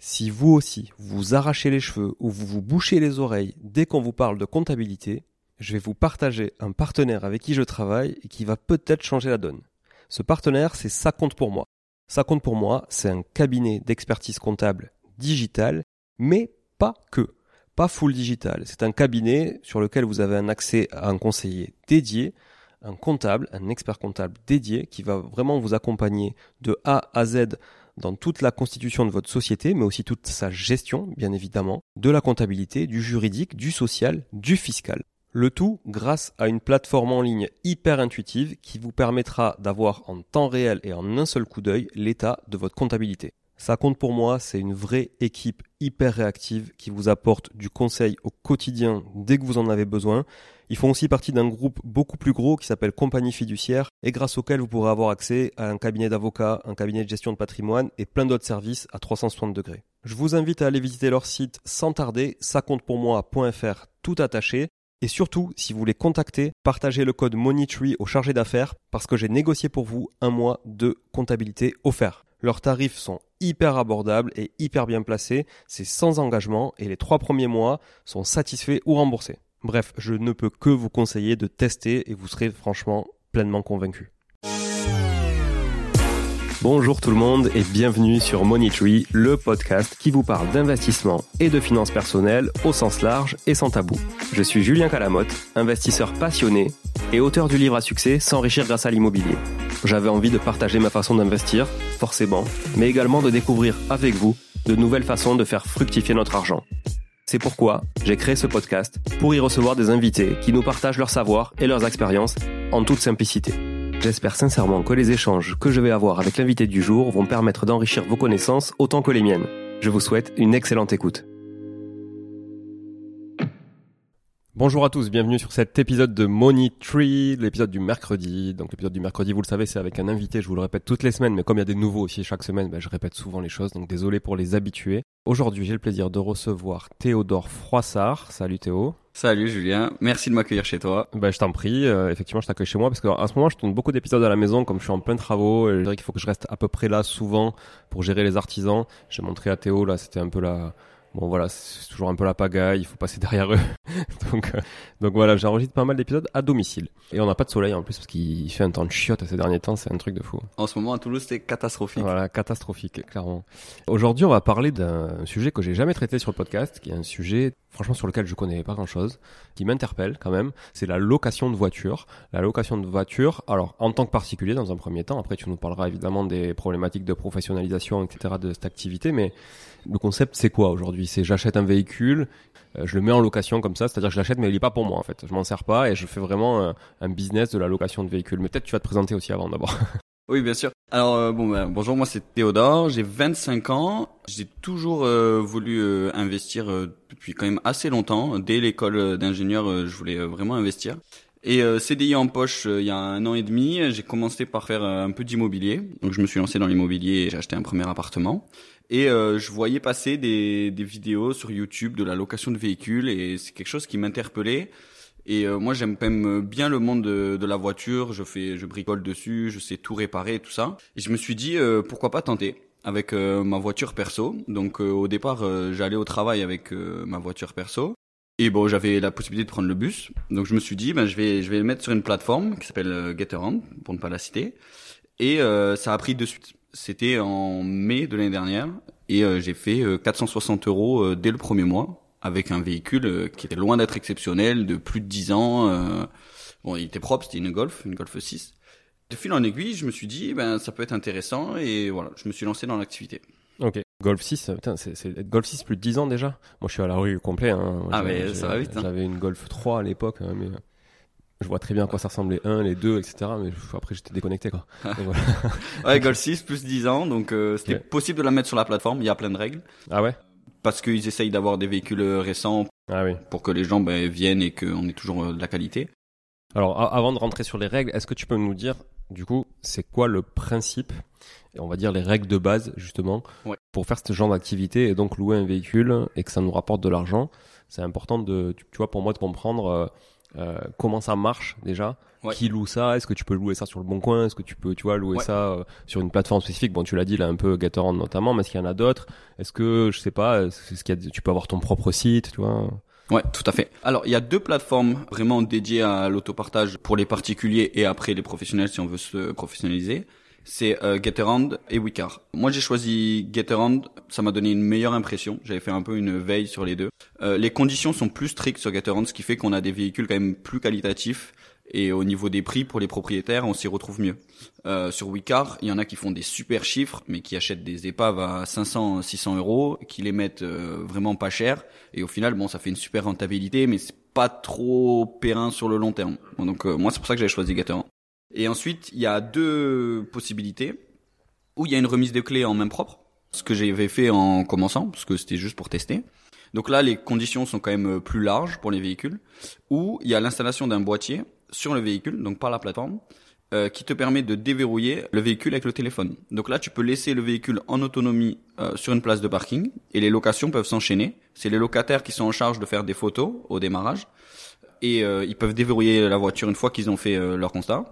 Si vous aussi, vous arrachez les cheveux ou vous vous bouchez les oreilles dès qu'on vous parle de comptabilité, je vais vous partager un partenaire avec qui je travaille et qui va peut-être changer la donne. Ce partenaire, c'est Ça Compte Pour Moi. Ça Compte Pour Moi, c'est un cabinet d'expertise comptable digital, mais pas que. Pas full digital. C'est un cabinet sur lequel vous avez un accès à un conseiller dédié, un comptable, un expert comptable dédié qui va vraiment vous accompagner de A à Z dans toute la constitution de votre société, mais aussi toute sa gestion, bien évidemment, de la comptabilité, du juridique, du social, du fiscal. Le tout grâce à une plateforme en ligne hyper intuitive qui vous permettra d'avoir en temps réel et en un seul coup d'œil l'état de votre comptabilité. Ça Compte Pour Moi, c'est une vraie équipe hyper réactive qui vous apporte du conseil au quotidien dès que vous en avez besoin. Ils font aussi partie d'un groupe beaucoup plus gros qui s'appelle Compagnie Fiduciaire et grâce auquel vous pourrez avoir accès à un cabinet d'avocats, un cabinet de gestion de patrimoine et plein d'autres services à 360 degrés. Je vous invite à aller visiter leur site sans tarder, sacomptepourmoi.fr tout attaché. Et surtout, si vous les contactez, partagez le code Moneytree au chargé d'affaires parce que j'ai négocié pour vous un mois de comptabilité offert. Leurs tarifs sont hyper abordables et hyper bien placés, c'est sans engagement et les 3 premiers mois sont satisfaits ou remboursés. Bref, je ne peux que vous conseiller de tester et vous serez franchement pleinement convaincu. Bonjour tout le monde et bienvenue sur Moneytree, le podcast qui vous parle d'investissement et de finances personnelles au sens large et sans tabou. Je suis Julien Calamotte, investisseur passionné et auteur du livre à succès « S'enrichir grâce à l'immobilier ». J'avais envie de partager ma façon d'investir, forcément, mais également de découvrir avec vous de nouvelles façons de faire fructifier notre argent. C'est pourquoi j'ai créé ce podcast pour y recevoir des invités qui nous partagent leur savoir et leurs expériences en toute simplicité. J'espère sincèrement que les échanges que je vais avoir avec l'invité du jour vont permettre d'enrichir vos connaissances autant que les miennes. Je vous souhaite une excellente écoute. Bonjour à tous, bienvenue sur cet épisode de Moneytree, l'épisode du mercredi. Donc l'épisode du mercredi, vous le savez, c'est avec un invité, je vous le répète toutes les semaines, mais comme il y a des nouveaux aussi chaque semaine, je répète souvent les choses, donc désolé pour les habitués. Aujourd'hui, j'ai le plaisir de recevoir Théodore Froissart. Salut Théo. Salut Julien, merci de m'accueillir chez toi. Je t'en prie, effectivement je t'accueille chez moi parce qu'à ce moment je tourne beaucoup d'épisodes à la maison comme je suis en plein de travaux et je dirais qu'il faut que je reste à peu près là souvent pour gérer les artisans. J'ai montré à Théo, là c'était un peu la... Bon voilà, c'est toujours un peu la pagaille, il faut passer derrière eux. donc voilà, j'enregistre pas mal d'épisodes à domicile. Et on n'a pas de soleil en plus parce qu'il fait un temps de chiotte ces derniers temps, c'est un truc de fou. En ce moment à Toulouse, c'est catastrophique. Voilà, catastrophique, clairement. Aujourd'hui, on va parler d'un sujet que j'ai jamais traité sur le podcast, qui est un sujet franchement sur lequel je connais pas grand-chose, qui m'interpelle quand même, c'est la location de voiture. La location de voiture, alors en tant que particulier dans un premier temps, après tu nous parleras évidemment des problématiques de professionnalisation, etc. de cette activité, mais le concept c'est quoi aujourd'hui ? C'est j'achète un véhicule, je le mets en location comme ça, c'est-à-dire que je l'achète mais il n'est pas pour moi en fait, je m'en sers pas et je fais vraiment un business de la location de véhicules. Mais peut-être tu vas te présenter aussi avant d'abord. Oui bien sûr. Alors bonjour, moi c'est Théodore, j'ai 25 ans, j'ai toujours voulu investir depuis quand même assez longtemps, dès l'école d'ingénieur je voulais vraiment investir. Et CDI en poche il y a 1 an et demi, j'ai commencé par faire un peu d'immobilier, donc je me suis lancé dans l'immobilier et j'ai acheté un premier appartement. Et je voyais passer des vidéos sur YouTube de la location de véhicules et c'est quelque chose qui m'interpellait. Et moi j'aime quand même bien le monde de la voiture, je bricole dessus, je sais tout réparer tout ça. Et je me suis dit pourquoi pas tenter avec ma voiture perso. Donc au départ j'allais au travail avec ma voiture perso. Et bon, j'avais la possibilité de prendre le bus. Donc je me suis dit je vais le mettre sur une plateforme qui s'appelle Getaround pour ne pas la citer. Et ça a pris de suite. C'était en mai de l'année dernière et j'ai fait 460 € dès le premier mois avec un véhicule qui était loin d'être exceptionnel, de plus de 10 ans. Bon, il était propre, c'était une Golf 6. De fil en aiguille, je me suis dit, ça peut être intéressant et voilà, je me suis lancé dans l'activité. Ok. Golf 6, putain, c'est Golf 6 plus de 10 ans déjà. Moi, je suis à la rue complet. Hein. Moi, ça va vite. Hein. J'avais une Golf 3 à l'époque, mais... Je vois très bien à quoi ça ressemblait, les 1, les 2, etc. Mais après, j'étais déconnecté, quoi. Voilà. Ouais, Golf 6, plus 10 ans. Donc, c'était possible de la mettre sur la plateforme. Il y a plein de règles. Ah ouais? Parce qu'ils essayent d'avoir des véhicules récents. Ah oui. Pour que les gens, viennent et qu'on ait toujours de la qualité. Alors, avant de rentrer sur les règles, est-ce que tu peux nous dire, du coup, c'est quoi le principe? Et on va dire les règles de base, justement. Ouais. Pour faire ce genre d'activité et donc louer un véhicule et que ça nous rapporte de l'argent. C'est important de, tu vois, pour moi, de comprendre, comment ça marche déjà, ouais. Qui loue ça? Est-ce que tu peux louer ça sur le Bon Coin? Est-ce que tu peux, tu vois, louer ouais. ça sur une plateforme spécifique? Bon, tu l'as dit là un peu, Getaround notamment, mais est-ce qu'il y en a d'autres? Est-ce que, je sais pas, est-ce qu'il y a, tu peux avoir ton propre site, tu vois? Ouais, tout à fait. Alors, il y a deux plateformes vraiment dédiées à l'autopartage pour les particuliers et après les professionnels si on veut se professionnaliser. C'est Getaround et Wecar. Moi, j'ai choisi Getaround. Ça m'a donné une meilleure impression. J'avais fait un peu une veille sur les deux. Les conditions sont plus strictes sur Getaround, ce qui fait qu'on a des véhicules quand même plus qualitatifs. Et au niveau des prix, pour les propriétaires, on s'y retrouve mieux. Sur Wecar, il y en a qui font des super chiffres, mais qui achètent des épaves à 500, 600 euros, qui les mettent vraiment pas cher. Et au final, bon, ça fait une super rentabilité, mais c'est pas trop périn sur le long terme. Bon, donc moi, c'est pour ça que j'avais choisi Getaround. Et ensuite, il y a deux possibilités où il y a une remise de clés en main propre, ce que j'avais fait en commençant, parce que c'était juste pour tester. Donc là, les conditions sont quand même plus larges pour les véhicules, où il y a l'installation d'un boîtier sur le véhicule, donc par la plateforme, qui te permet de déverrouiller le véhicule avec le téléphone. Donc là, tu peux laisser le véhicule en autonomie sur une place de parking, et les locations peuvent s'enchaîner. C'est les locataires qui sont en charge de faire des photos au démarrage, et ils peuvent déverrouiller la voiture une fois qu'ils ont fait leur constat,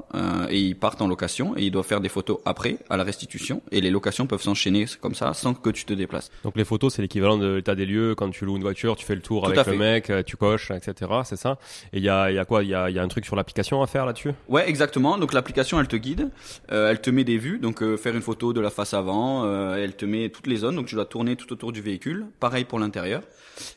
et ils partent en location et ils doivent faire des photos après à la restitution, et les locations peuvent s'enchaîner comme ça sans que tu te déplaces. Donc les photos, c'est l'équivalent de l'état des lieux. Quand tu loues une voiture, tu fais le tour tout avec le mec, tu coches, etc. C'est ça. Et il y a quoi? Il y a un truc sur l'application à faire là-dessus? Ouais, exactement. Donc l'application, elle te guide, elle te met des vues, donc faire une photo de la face avant, elle te met toutes les zones, donc tu dois tourner tout autour du véhicule, pareil pour l'intérieur.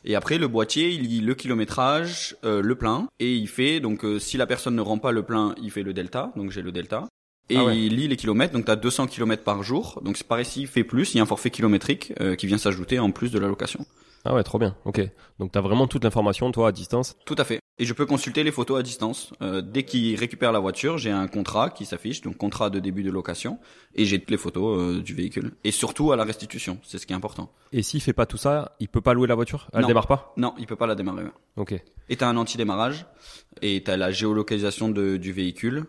Et après, le boîtier, il lit le kilométrage, le plein. Et il fait, donc si la personne ne rend pas le plein, il fait le delta, donc j'ai le delta. Et ah ouais. Il lit les kilomètres, donc tu as 200 kilomètres par jour. Donc c'est pareil, s'il fait plus, il y a un forfait kilométrique qui vient s'ajouter en plus de la location. Ah ouais, trop bien, ok. Donc tu as vraiment toute l'information, toi, à distance? Tout à fait. Et je peux consulter les photos à distance. Dès qu'il récupère la voiture, j'ai un contrat qui s'affiche, donc contrat de début de location, et j'ai toutes les photos du véhicule. Et surtout à la restitution, c'est ce qui est important. Et s'il fait pas tout ça, il peut pas louer la voiture? Elle démarre pas? Non, il peut pas la démarrer. Ok. Et t'as un anti-démarrage, et t'as la géolocalisation du véhicule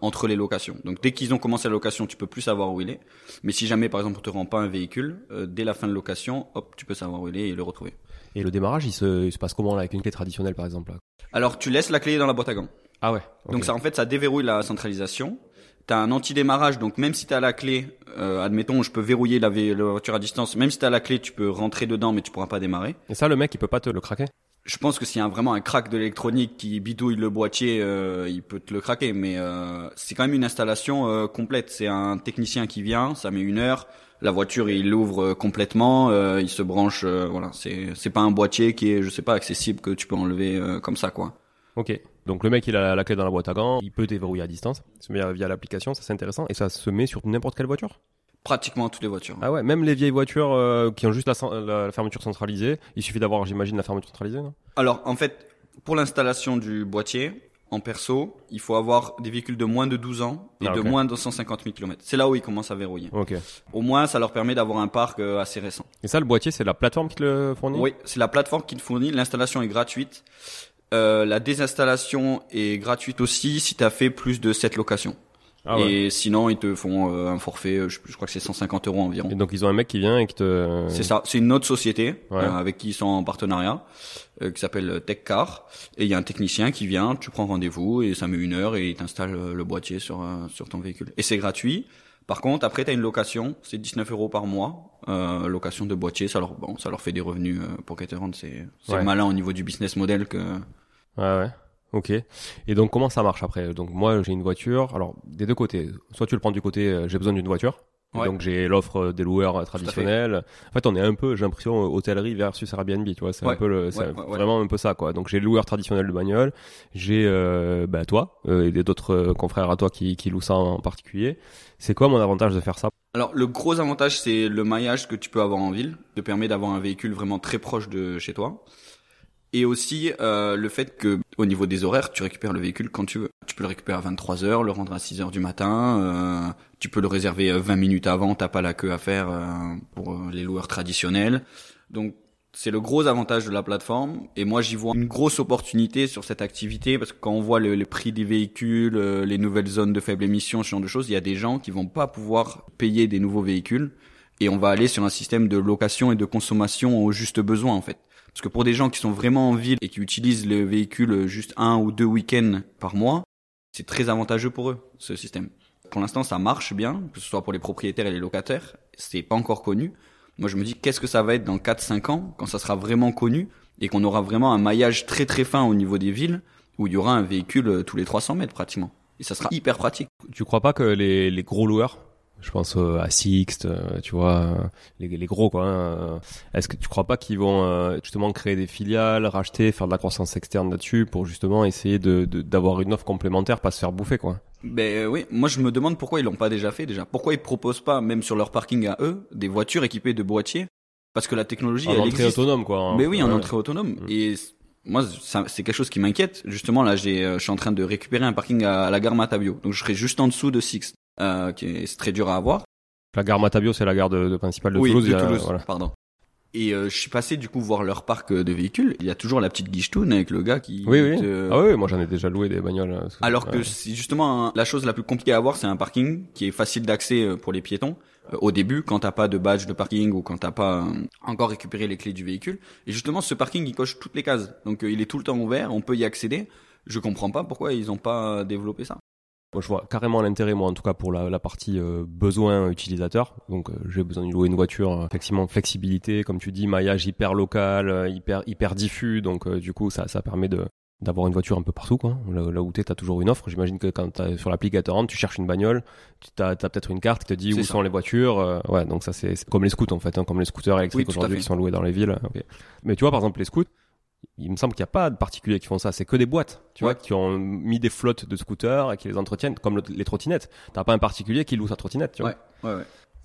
entre les locations. Donc dès qu'ils ont commencé la location, tu peux plus savoir où il est. Mais si jamais, par exemple, on te rend pas un véhicule, dès la fin de location, hop, tu peux savoir où il est et le retrouver. Et le démarrage, il se passe comment là, avec une clé traditionnelle par exemple là? Alors tu laisses la clé dans la boîte à gants. Ah ouais. Okay. Donc ça, en fait, ça déverrouille la centralisation. T'as un anti-démarrage, donc même si t'as la clé, admettons, je peux verrouiller la voiture à distance. Même si t'as la clé, tu peux rentrer dedans, mais tu pourras pas démarrer. Et ça, le mec, il peut pas te le craquer? Je pense que s'il y a vraiment un crack de l'électronique qui bidouille le boîtier, il peut te le craquer. Mais c'est quand même une installation complète. C'est un technicien qui vient, ça met 1 heure. La voiture, il l'ouvre complètement, il se branche. Voilà, c'est pas un boîtier qui est, je sais pas, accessible, que tu peux enlever comme ça, quoi. Ok. Donc le mec, il a la clé dans la boîte à gants, il peut déverrouiller à distance via l'application. Ça, c'est intéressant. Et ça se met sur n'importe quelle voiture? Pratiquement toutes les voitures. Ah ouais, même les vieilles voitures qui ont juste la fermeture centralisée, il suffit d'avoir, j'imagine, la fermeture centralisée, non? Alors, en fait, pour l'installation du boîtier, en perso, il faut avoir des véhicules de moins de 12 ans et de moins de 150 000 km. C'est là où ils commencent à verrouiller. Okay. Au moins, ça leur permet d'avoir un parc assez récent. Et ça, le boîtier, c'est la plateforme qui te le fournit? Oui, c'est la plateforme qui te fournit. L'installation est gratuite. La désinstallation est gratuite aussi si tu as fait plus de 7 locations. Ah ouais. Et sinon, ils te font un forfait, je crois que c'est 150 euros environ. Et donc, ils ont un mec qui vient et qui te... C'est ça, c'est une autre société avec qui ils sont en partenariat, qui s'appelle Tech Car. Et il y a un technicien qui vient, tu prends rendez-vous et ça met 1 heure et il t'installe le boîtier sur ton véhicule. Et c'est gratuit. Par contre, après, tu as une location, c'est 19 euros par mois, location de boîtier. Ça leur fait des revenus pour Getaround. C'est malin au niveau du business model que... Ouais, ouais. Ok. Et donc, comment ça marche après? Donc, moi, j'ai une voiture. Alors, des deux côtés. Soit tu le prends du côté, j'ai besoin d'une voiture. Ouais. Donc, j'ai l'offre des loueurs traditionnels. En fait, on est un peu, j'ai l'impression, hôtellerie versus Airbnb, tu vois. C'est un peu vraiment un peu ça, quoi. Donc, j'ai le loueur traditionnel de bagnole. J'ai, toi, et d'autres confrères à toi qui louent ça en particulier. C'est quoi mon avantage de faire ça? Alors, le gros avantage, c'est le maillage que tu peux avoir en ville. Te permet d'avoir un véhicule vraiment très proche de chez toi. Et aussi le fait que au niveau des horaires, tu récupères le véhicule quand tu veux. Tu peux le récupérer à 23h, le rendre à 6h du matin, tu peux le réserver 20 minutes avant, t'as pas la queue à faire pour les loueurs traditionnels. Donc c'est le gros avantage de la plateforme, et moi j'y vois une grosse opportunité sur cette activité, parce que quand on voit les prix des véhicules, les nouvelles zones de faible émission, ce genre de choses, il y a des gens qui vont pas pouvoir payer des nouveaux véhicules. et on va aller sur un système de location et de consommation au juste besoin en fait. Parce que pour des gens qui sont vraiment en ville et qui utilisent le véhicule juste un ou deux week-ends par mois, c'est très avantageux pour eux, ce système. Pour l'instant, ça marche bien, que ce soit pour les propriétaires et les locataires. C'est pas encore connu. Moi, je me dis, qu'est-ce que ça va être dans 4-5 ans, quand ça sera vraiment connu et qu'on aura vraiment un maillage très très fin au niveau des villes, où il y aura un véhicule tous les 300 mètres pratiquement. Et ça sera hyper pratique. Tu crois pas que les gros loueurs, je pense à Sixt, tu vois, les gros quoi, hein, est-ce que tu crois pas qu'ils vont justement créer des filiales, racheter, faire de la croissance externe là-dessus pour justement essayer d'avoir une offre complémentaire, pas se faire bouffer quoi? Ben oui, moi je me demande pourquoi ils l'ont pas déjà fait déjà. Pourquoi ils proposent pas, même sur leur parking à eux, des voitures équipées de boîtiers? Parce que la technologie, elle existe. En entrée autonome quoi. Hein. Ben oui, en entrée autonome. Et moi, ça, c'est quelque chose qui m'inquiète. Justement, là, je suis en train de récupérer un parking à la gare Matabiau. Donc, je serai juste en dessous de Sixt, c'est très dur à avoir. La gare Matabiau, c'est la gare principale de Toulouse. Oui, de Toulouse, voilà. Pardon. Et je suis passé, du coup, voir leur parc de véhicules. Il y a toujours la petite guichetoune avec le gars qui... Oui. Ah oui, moi, j'en ai déjà loué des bagnoles. Alors que, c'est justement, la chose la plus compliquée à avoir, c'est un parking qui est facile d'accès pour les piétons. Au début, quand t'as pas de badge de parking ou quand t'as pas encore récupéré les clés du véhicule. Et justement, ce parking, il coche toutes les cases. Donc, il est tout le temps ouvert, on peut y accéder. Je comprends pas pourquoi ils ont pas développé ça. Moi, je vois carrément l'intérêt, moi, en tout cas, pour la partie besoin utilisateur. Donc, j'ai besoin de louer une voiture. Effectivement, flexibilité, comme tu dis, maillage hyper local, hyper diffus. Donc, du coup, ça permet d'avoir une voiture un peu partout, quoi. Là où t'as toujours une offre. J'imagine que quand t'as sur l'appli Getaround, tu cherches une bagnole, t'as peut-être une carte qui te dit où sont les voitures. Ouais, donc ça c'est comme les scouts en fait, hein, comme les scooters électriques aujourd'hui qui sont loués dans les villes. Okay. Mais tu vois par exemple les scouts, il me semble qu'il n'y a pas de particuliers qui font ça, c'est que des boîtes, tu vois, qui ont mis des flottes de scooters et qui les entretiennent, comme les trottinettes. T'as pas un particulier qui loue sa trottinette, tu vois.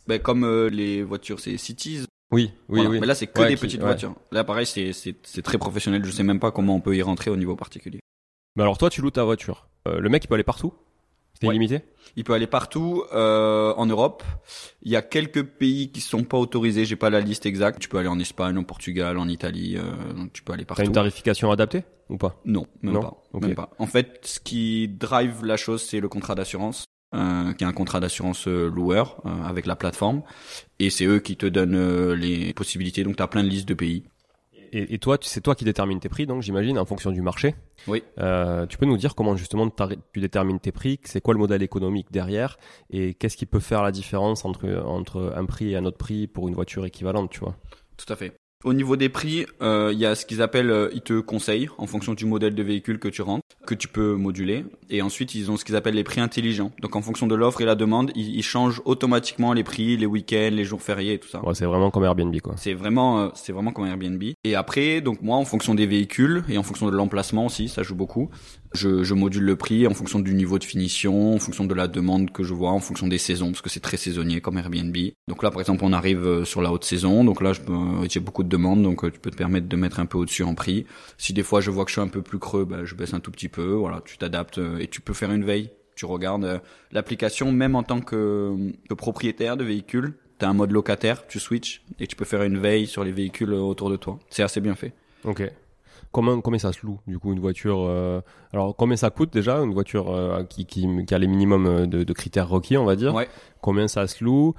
Ben comme les voitures, c'est Cities. Oui. Mais là, c'est que des petites voitures. Là, pareil, c'est très professionnel. Je sais même pas comment on peut y rentrer au niveau particulier. Mais alors, toi, tu loues ta voiture. Le mec, il peut aller partout? C'est illimité? Il peut aller partout, en Europe. Il y a quelques pays qui sont pas autorisés. J'ai pas la liste exacte. Tu peux aller en Espagne, en Portugal, en Italie. Donc, tu peux aller partout. T'as une tarification adaptée ou pas? Non, même pas. Okay. Même pas. En fait, ce qui drive la chose, c'est le contrat d'assurance. Qui a un contrat d'assurance loueur avec la plateforme et c'est eux qui te donnent les possibilités, donc t'as plein de listes de pays. Et toi, c'est toi qui détermine tes prix, donc j'imagine en fonction du marché. Oui. Tu peux nous dire comment justement tu détermines tes prix, c'est quoi le modèle économique derrière et qu'est-ce qui peut faire la différence entre un prix et un autre prix pour une voiture équivalente, tu vois? Tout à fait. Au niveau des prix, il y a ce qu'ils appellent, ils te conseillent en fonction du modèle de véhicule que tu rentres, que tu peux moduler. Et ensuite, ils ont ce qu'ils appellent les prix intelligents. Donc, en fonction de l'offre et la demande, ils changent automatiquement les prix, les week-ends, les jours fériés et tout ça. Ouais, c'est vraiment comme Airbnb, quoi. C'est vraiment comme Airbnb. Et après, donc moi, en fonction des véhicules et en fonction de l'emplacement aussi, ça joue beaucoup. Je module le prix en fonction du niveau de finition, en fonction de la demande que je vois, en fonction des saisons, parce que c'est très saisonnier comme Airbnb. Donc là, par exemple, on arrive sur la haute saison. Donc là, j'ai beaucoup de demandes, donc tu peux te permettre de mettre un peu au-dessus en prix. Si des fois je vois que je suis un peu plus creux, je baisse un tout petit peu. Voilà, tu t'adaptes et tu peux faire une veille. Tu regardes l'application, même en tant que propriétaire de véhicule, t'as un mode locataire, tu switches et tu peux faire une veille sur les véhicules autour de toi. C'est assez bien fait. Ok. Combien ça se loue du coup une voiture alors combien ça coûte déjà une voiture qui a les minimums de critères requis on va dire. Ouais. Combien ça se loue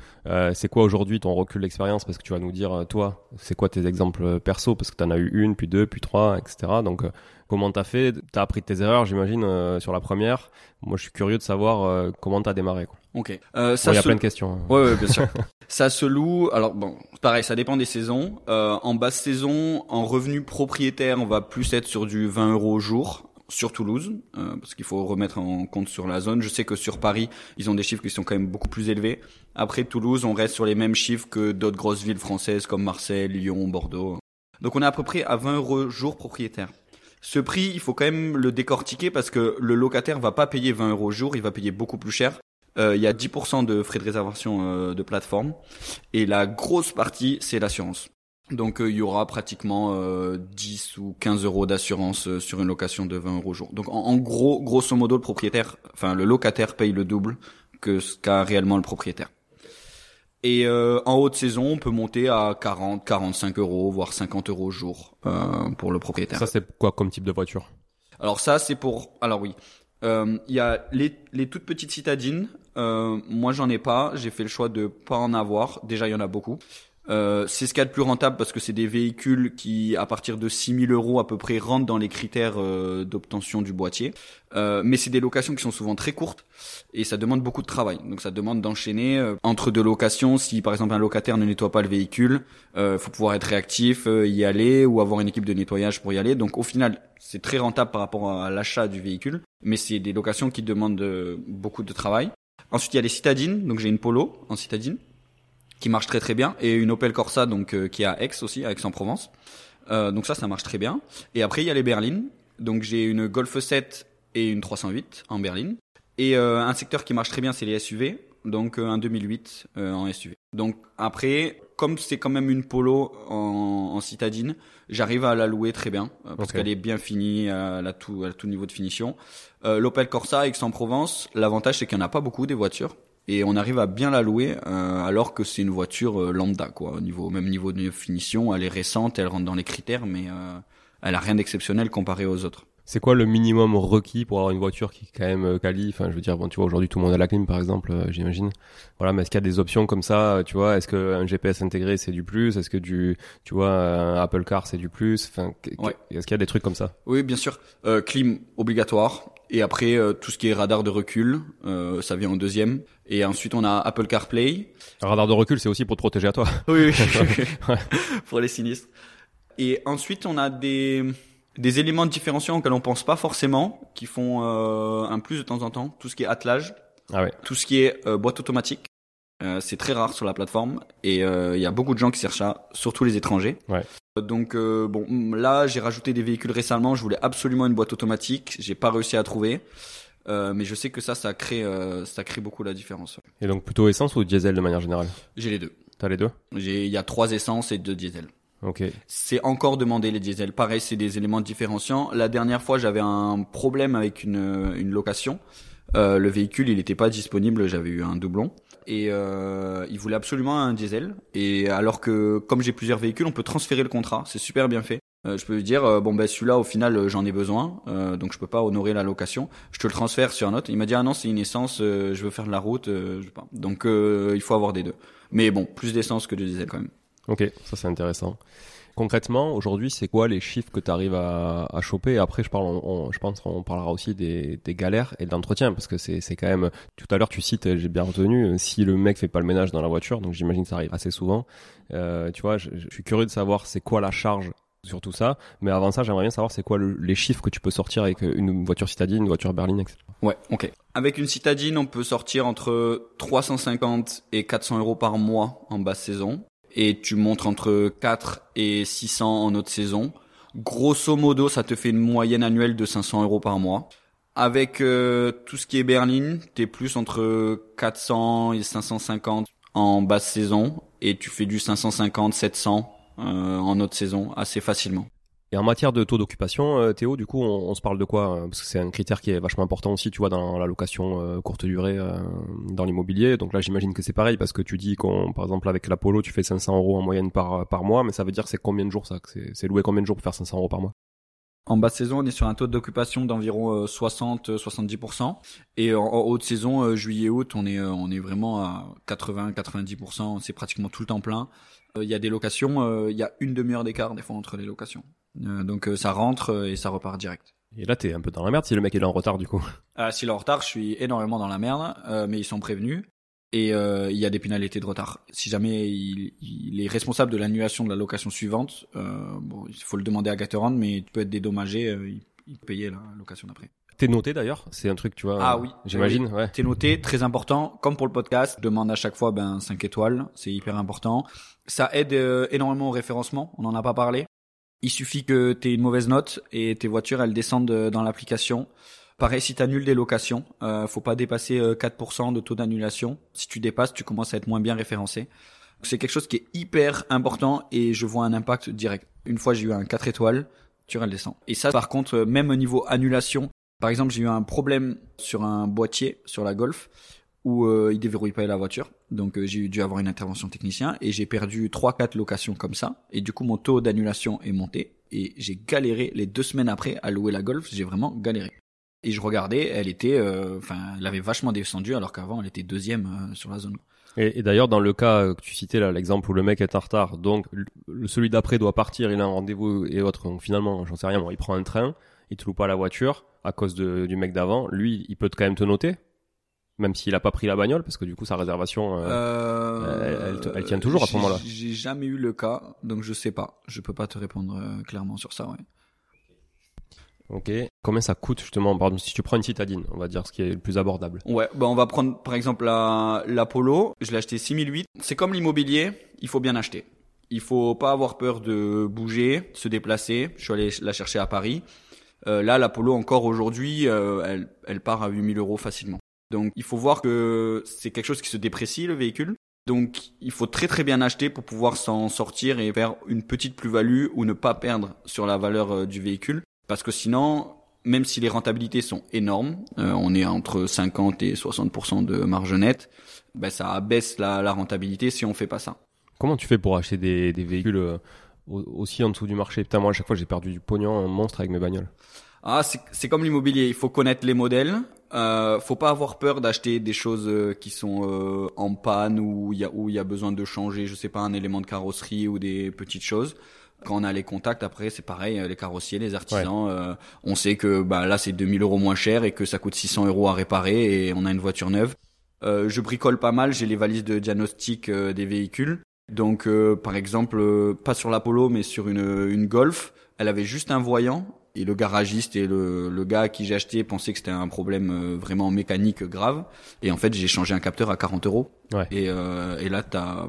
c'est quoi aujourd'hui ton recul d'expérience parce que tu vas nous dire toi c'est quoi tes exemples perso parce que t'en as eu une puis deux puis trois etc donc comment t'as fait, t'as appris de tes erreurs j'imagine sur la première. Moi je suis curieux de savoir comment t'as démarré quoi. Ok. Ça y a plein de questions. Ouais, bien sûr. Ça se loue. Alors bon, pareil, ça dépend des saisons. En basse saison, en revenu propriétaire, on va plus être sur du 20 euros au jour sur Toulouse, parce qu'il faut remettre en compte sur la zone. Je sais que sur Paris, ils ont des chiffres qui sont quand même beaucoup plus élevés. Après Toulouse, on reste sur les mêmes chiffres que d'autres grosses villes françaises comme Marseille, Lyon, Bordeaux. Donc on est à peu près à 20 euros jour propriétaire. Ce prix, il faut quand même le décortiquer parce que le locataire va pas payer 20 euros jour, il va payer beaucoup plus cher. Il y a 10% de frais de réservation de plateforme et la grosse partie c'est l'assurance. Donc il y aura pratiquement 10 ou 15 euros d'assurance sur une location de 20 euros jour. Donc en gros, grosso modo, le locataire paye le double que ce qu'a réellement le propriétaire. Et en haute saison, on peut monter à 40, 45 euros, voire 50 euros jour pour le propriétaire. Ça c'est quoi comme type de voiture ? Alors ça c'est pour, alors oui. Il y a les toutes petites citadines. Moi, j'en ai pas. J'ai fait le choix de pas en avoir. Déjà, il y en a beaucoup. C'est ce qu'il y a de plus rentable parce que c'est des véhicules qui, à partir de 6 000 € à peu près, rentrent dans les critères d'obtention du boîtier. Mais c'est des locations qui sont souvent très courtes et ça demande beaucoup de travail. Donc ça demande d'enchaîner entre deux locations. Si par exemple un locataire ne nettoie pas le véhicule, faut pouvoir être réactif, y aller ou avoir une équipe de nettoyage pour y aller. Donc au final, c'est très rentable par rapport à l'achat du véhicule, mais c'est des locations qui demandent beaucoup de travail. Ensuite, il y a les citadines. Donc j'ai une Polo en citadine qui marche très très bien et une Opel Corsa donc qui est à Aix aussi, à Aix-en-Provence. Donc ça marche très bien. Et après il y a les berlines. Donc j'ai une Golf 7 et une 308 en berline. Et un secteur qui marche très bien, c'est les SUV. Donc un 2008 en SUV. Donc après, comme c'est quand même une Polo en citadine, j'arrive à la louer très bien parce qu'elle est bien finie, à tout niveau de finition. L'Opel Corsa Aix-en-Provence, l'avantage c'est qu'il n'y en a pas beaucoup des voitures. Et on arrive à bien la louer alors que c'est une voiture lambda quoi, au même niveau de finition. Elle est récente, elle rentre dans les critères, mais elle a rien d'exceptionnel comparé aux autres. C'est quoi le minimum requis pour avoir une voiture qui est quand même quali? Enfin, je veux dire, bon, tu vois, aujourd'hui tout le monde a la clim, par exemple, j'imagine. Voilà, mais est-ce qu'il y a des options comme ça, tu vois? Est-ce qu'un GPS intégré c'est du plus? Est-ce que un Apple Car c'est du plus? Enfin, ouais. Est-ce qu'il y a des trucs comme ça? Oui, bien sûr. Clim obligatoire. Et après tout ce qui est radar de recul, ça vient en deuxième. Et ensuite on a Apple CarPlay. Le radar de recul, c'est aussi pour te protéger à toi. Oui. Pour les sinistres. Et ensuite on a des éléments différenciants auxquels on pense pas forcément, qui font un plus de temps en temps. Tout ce qui est attelage, tout ce qui est boîte automatique, c'est très rare sur la plateforme et il y a beaucoup de gens qui cherchent ça, surtout les étrangers. Ouais. Donc bon, là j'ai rajouté des véhicules récemment. Je voulais absolument une boîte automatique, j'ai pas réussi à trouver, mais je sais que ça crée beaucoup la différence. Et donc plutôt essence ou diesel de manière générale? J'ai les deux. T'as les deux? Il y a 3 essences et 2 diesels. Okay. C'est encore demandé les diesels. Pareil, c'est des éléments différenciants. La dernière fois, j'avais un problème avec une location. Le véhicule, il n'était pas disponible. J'avais eu un doublon et il voulait absolument un diesel. Et alors que, comme j'ai plusieurs véhicules, on peut transférer le contrat. C'est super bien fait. Je peux lui dire bon ben celui-là au final j'en ai besoin donc je peux pas honorer la location, je te le transfère sur un autre. Il m'a dit ah non, c'est une essence, je veux faire de la route, je sais pas. Donc il faut avoir des deux. Mais bon, plus d'essence que de diesel quand même. Ok, ça c'est intéressant. Concrètement, aujourd'hui, c'est quoi les chiffres que tu arrives à choper? Après, je pense qu'on parlera aussi des galères et de l'entretien, parce que c'est quand même... Tout à l'heure, tu cites, j'ai bien retenu, si le mec fait pas le ménage dans la voiture, donc j'imagine que ça arrive assez souvent. Tu vois, je suis curieux de savoir c'est quoi la charge sur tout ça, mais avant ça, j'aimerais bien savoir c'est quoi les chiffres que tu peux sortir avec une voiture citadine, une voiture berline, etc. Ouais, ok. Avec une citadine, on peut sortir entre 350 et 400 € par mois en basse saison. Et tu montres entre 4 et 600 en haute saison. Grosso modo, ça te fait une moyenne annuelle de 500 € par mois. Avec tout ce qui est berline, t'es plus entre 400 et 550 en basse saison. Et tu fais du 550, 700 en haute saison assez facilement. Et en matière de taux d'occupation, Théo, du coup, on se parle de quoi? Parce que c'est un critère qui est vachement important aussi, tu vois, dans la location courte durée, dans l'immobilier. Donc là, j'imagine que c'est pareil, parce que tu dis par exemple, avec la Polo, tu fais 500 € en moyenne par mois, mais ça veut dire que c'est combien de jours ça? C'est loué combien de jours pour faire 500 € par mois? En basse saison, on est sur un taux d'occupation d'environ 60-70%. Et en haute saison, juillet-août, on est vraiment à 80-90%. C'est pratiquement tout le temps plein. Il y a des locations, il y a une demi-heure d'écart des fois entre les locations. Donc ça rentre et ça repart direct. Et là t'es un peu dans la merde si le mec il est en retard du coup. S'il est en retard, je suis énormément dans la merde, mais ils sont prévenus et il y a des pénalités de retard. Si jamais il est responsable de l'annulation de la location suivante, bon, il faut le demander à Getaround, mais tu peux être dédommagé, il peut payer la location d'après. T'es noté d'ailleurs, c'est un truc, tu vois. Ah oui, j'imagine. Oui. Ouais. T'es noté, très important. Comme pour le podcast, demande à chaque fois 5 étoiles, c'est hyper important. Ça aide énormément au référencement, on en a pas parlé. Il suffit que t'aies une mauvaise note et tes voitures elles descendent dans l'application. Pareil, si t'annules des locations, faut pas dépasser 4% de taux d'annulation. Si tu dépasses, tu commences à être moins bien référencé. C'est quelque chose qui est hyper important et je vois un impact direct. Une fois j'ai eu un 4 étoiles, elle descend. Et ça par contre, même au niveau annulation, par exemple j'ai eu un problème sur un boîtier, sur la Golf, où il déverrouille pas la voiture. Donc j'ai dû avoir une intervention technicien et j'ai perdu 3-4 locations comme ça. Et du coup mon taux d'annulation est monté et j'ai galéré les 2 semaines après à louer la Golf. J'ai vraiment galéré. Et je regardais, elle était, elle avait vachement descendu, alors qu'avant, elle était deuxième sur la zone. Et d'ailleurs, dans le cas que tu citais là, l'exemple où le mec est en retard, donc celui d'après doit partir, il a un rendez-vous et autres, donc finalement, j'en sais rien, bon, il prend un train, il te loue pas la voiture à cause du mec d'avant, lui, il peut quand même te noter, même s'il a pas pris la bagnole, parce que du coup, sa réservation, elle tient toujours à ce moment-là. J'ai jamais eu le cas, donc je sais pas, je peux pas te répondre clairement sur ça, ouais. Ok. Combien ça coûte justement, pardon, si tu prends une citadine, on va dire ce qui est le plus abordable. Ouais, bah on va prendre par exemple la Polo, je l'ai acheté 6008. C'est comme l'immobilier, il faut bien acheter. Il faut pas avoir peur de bouger, se déplacer. Je suis allé la chercher à Paris. Là, la Polo encore aujourd'hui, elle part à 8 000 € facilement. Donc il faut voir que c'est quelque chose qui se déprécie le véhicule. Donc il faut très très bien acheter pour pouvoir s'en sortir et faire une petite plus-value ou ne pas perdre sur la valeur du véhicule. Parce que sinon, même si les rentabilités sont énormes, on est entre 50 et 60% de marge nette, ben ça abaisse la rentabilité si on fait pas ça. Comment tu fais pour acheter des véhicules aussi en dessous du marché ? Putain, moi à chaque fois j'ai perdu du pognon en monstre avec mes bagnoles. Ah, c'est comme l'immobilier, il faut connaître les modèles. Faut pas avoir peur d'acheter des choses qui sont en panne ou il y a besoin de changer, je sais pas, un élément de carrosserie ou des petites choses. Quand on a les contacts, après, c'est pareil, les carrossiers, les artisans, ouais. On sait que bah là, c'est 2 000 € moins cher et que ça coûte 600 € à réparer et on a une voiture neuve. Je bricole pas mal, j'ai les valises de diagnostic des véhicules. Donc, par exemple, pas sur l'Apollo, mais sur une Golf, elle avait juste un voyant et le garagiste et le gars à qui j'ai acheté pensaient que c'était un problème vraiment mécanique grave. Et en fait, j'ai changé un capteur à 40 €. Ouais. Et là, t'as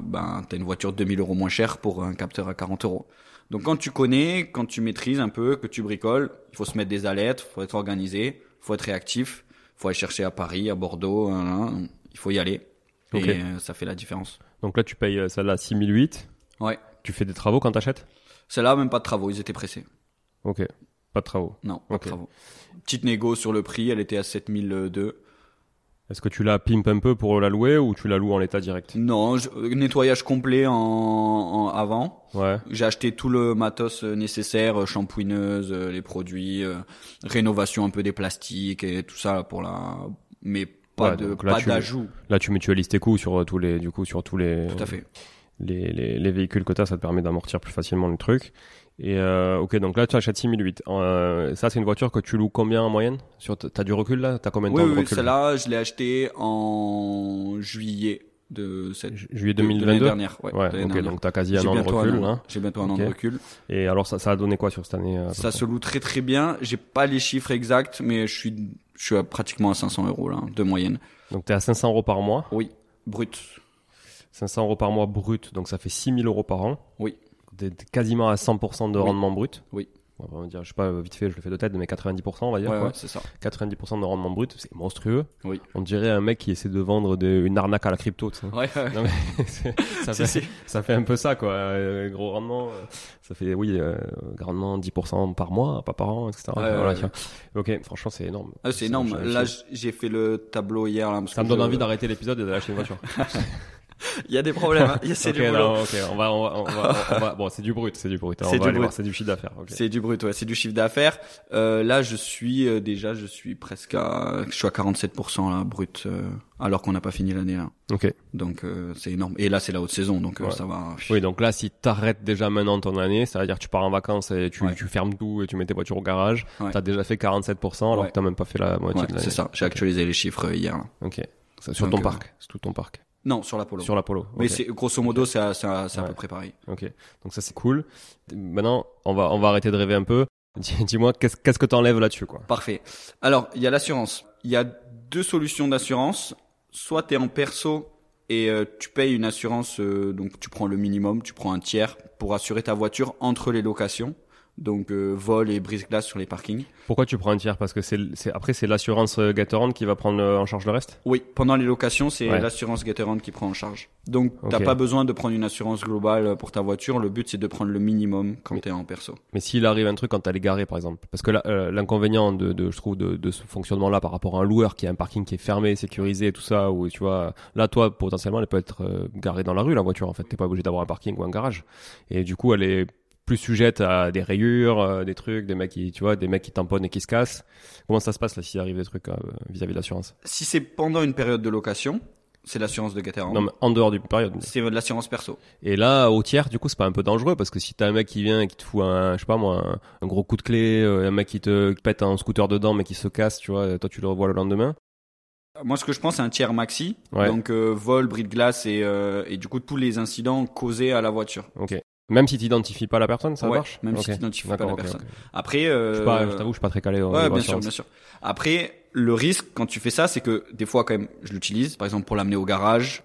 une voiture 2 000 € moins chère pour un capteur à 40 €. Donc quand tu connais, quand tu maîtrises un peu, que tu bricoles, il faut se mettre des alertes, faut être organisé, faut être réactif, faut aller chercher à Paris, à Bordeaux, il faut y aller. Okay. Et ça fait la différence. Donc là tu payes celle-là 6008. Ouais. Tu fais des travaux quand t'achètes ? Celle-là même pas de travaux, ils étaient pressés. Ok, pas de travaux. Non, pas de travaux. Petite négo sur le prix, elle était à 7002. Est-ce que tu la pimpes un peu pour la louer ou tu la loues en l'état direct ? Non, nettoyage complet en avant. Ouais. J'ai acheté tout le matos nécessaire, shampouineuse, les produits, rénovation un peu des plastiques et tout ça pour mais pas ouais, de pas d'ajout. Là tu mutualises tes coûts sur tous les Tout à fait. Les véhicules que tu as, ça te permet d'amortir plus facilement le truc. Et ok, donc là tu achètes 6008. Ça c'est une voiture que tu loues combien en moyenne ? T'as du recul là ? T'as combien de temps de recul ? Oui, celle-là je l'ai achetée en juillet de cette juillet 2022. De l'année dernière. Ouais ok, dernière. Donc t'as quasi un an de recul là. J'ai bientôt un an de recul. Et alors ça a donné quoi sur cette année ? Ça se loue très très bien. J'ai pas les chiffres exacts, mais je suis pratiquement à 500 € là de moyenne. Donc t'es à 500 € par mois ? Oui, brut. 500 € par mois brut, donc ça fait 6 000 € par an. Oui. T'es quasiment à 100% de rendement brut. Oui. On va dire, je sais pas, vite fait, je le fais de tête, mais 90%, on va dire. Ouais, c'est ça. 90% de rendement brut, c'est monstrueux. Oui. On dirait un mec qui essaie de vendre une arnaque à la crypto, tu sais. Ouais. Non, mais ça fait un peu ça, quoi. Gros rendement, ça fait, oui, grandement 10% par mois, pas par an, etc. Ok, franchement, c'est énorme. Ah, c'est énorme. Là, j'ai fait le tableau hier. Là, parce ça que me donne envie d'arrêter l'épisode et d'aller acheter une voiture. Il y a des problèmes, hein. C'est du boulot. Bon, c'est du brut. Alors, c'est du chiffre d'affaires. Okay. C'est du brut, ouais, c'est du chiffre d'affaires. Là, je suis presque à 47% là, brut, alors qu'on n'a pas fini l'année là. Ok. Donc, c'est énorme. Et là, c'est la haute saison, donc ça va. Oui, donc là, si t'arrêtes déjà maintenant ton année, c'est-à-dire tu pars en vacances et tu fermes tout et tu mets tes voitures au garage, t'as déjà fait 47% alors que t'as même pas fait la moitié de l'année. C'est ça. J'ai actualisé les chiffres hier. Là. Ok. Sur ton parc, c'est tout ton parc. Non, sur l'Apollo. Okay. Mais c'est grosso modo, c'est à peu près pareil. Ok. Donc ça c'est cool. Maintenant, on va arrêter de rêver un peu. Dis-moi qu'est-ce que t'enlèves là-dessus, quoi. Parfait. Alors, il y a l'assurance. Il y a deux solutions d'assurance. Soit t'es en perso et tu payes une assurance, donc tu prends le minimum, tu prends un tiers pour assurer ta voiture entre les locations. Donc vol et brise-glace sur les parkings. Pourquoi tu prends un tiers ? Parce que après c'est l'assurance Getaround qui va prendre en charge le reste ? Oui, pendant les locations, c'est l'assurance Getaround qui prend en charge. Donc t'as pas besoin de prendre une assurance globale pour ta voiture, le but c'est de prendre le minimum quand t'es en perso. Mais s'il arrive un truc quand t'as les garés par exemple, parce que là, l'inconvénient de ce fonctionnement là par rapport à un loueur qui a un parking qui est fermé, sécurisé, tout ça, où tu vois, là toi potentiellement elle peut être garée dans la rue la voiture en fait, t'es pas obligé d'avoir un parking ou un garage. Et du coup elle est plus sujette à des rayures, des trucs, des mecs qui, tu vois, des mecs qui tamponnent et qui se cassent. Comment ça se passe là s'il arrive des trucs vis-à-vis de l'assurance? Si c'est pendant une période de location, c'est l'assurance de Getaround. Non, mais en dehors d'une période. C'est de l'assurance perso. Et là, au tiers, du coup, c'est pas un peu dangereux parce que si t'as un mec qui vient et qui te fout un, je sais pas moi, un gros coup de clé, un mec qui te pète un scooter dedans mais qui se casse, tu vois, toi tu le revois le lendemain. Moi, ce que je pense, c'est un tiers maxi. Ouais. Donc, vol, bris de glace et du coup, tous les incidents causés à la voiture. Ok. Même si t'identifies pas la personne, ça marche? Même si t'identifies pas la personne. Après, je t'avoue, je suis pas très calé. Ouais, bien sûr, bien sûr. Après, le risque, quand tu fais ça, c'est que, des fois, quand même, je l'utilise. Par exemple, pour l'amener au garage,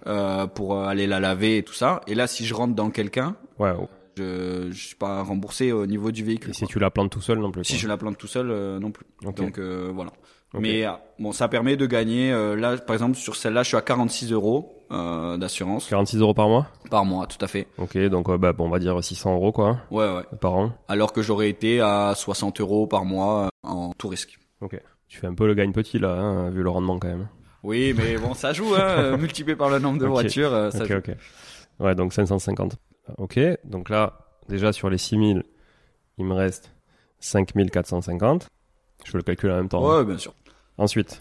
pour aller la laver et tout ça. Et là, si je rentre dans quelqu'un. Ouais. Je suis pas remboursé au niveau du véhicule. Et si tu la plantes tout seul non plus. Si je la plante tout seul, non plus. Okay. Donc, voilà. Okay. Mais bon, ça permet de gagner. Là, par exemple, sur celle-là, je suis à 46 € d'assurance. 46 € par mois. Par mois, tout à fait. Ok, donc on va dire 600 € quoi. Ouais. Par an. Alors que j'aurais été à 60 € par mois en tout risque. Ok. Tu fais un peu le gagne petit là, hein, vu le rendement quand même. Oui, mais bon, ça joue. Hein, multiplié par le nombre de voitures, ça joue. Ok. Ouais, donc 550. Ok, donc là, déjà sur les 6000, il me reste 5450. Je peux le calculer en même temps. Ouais, bien sûr. Ensuite,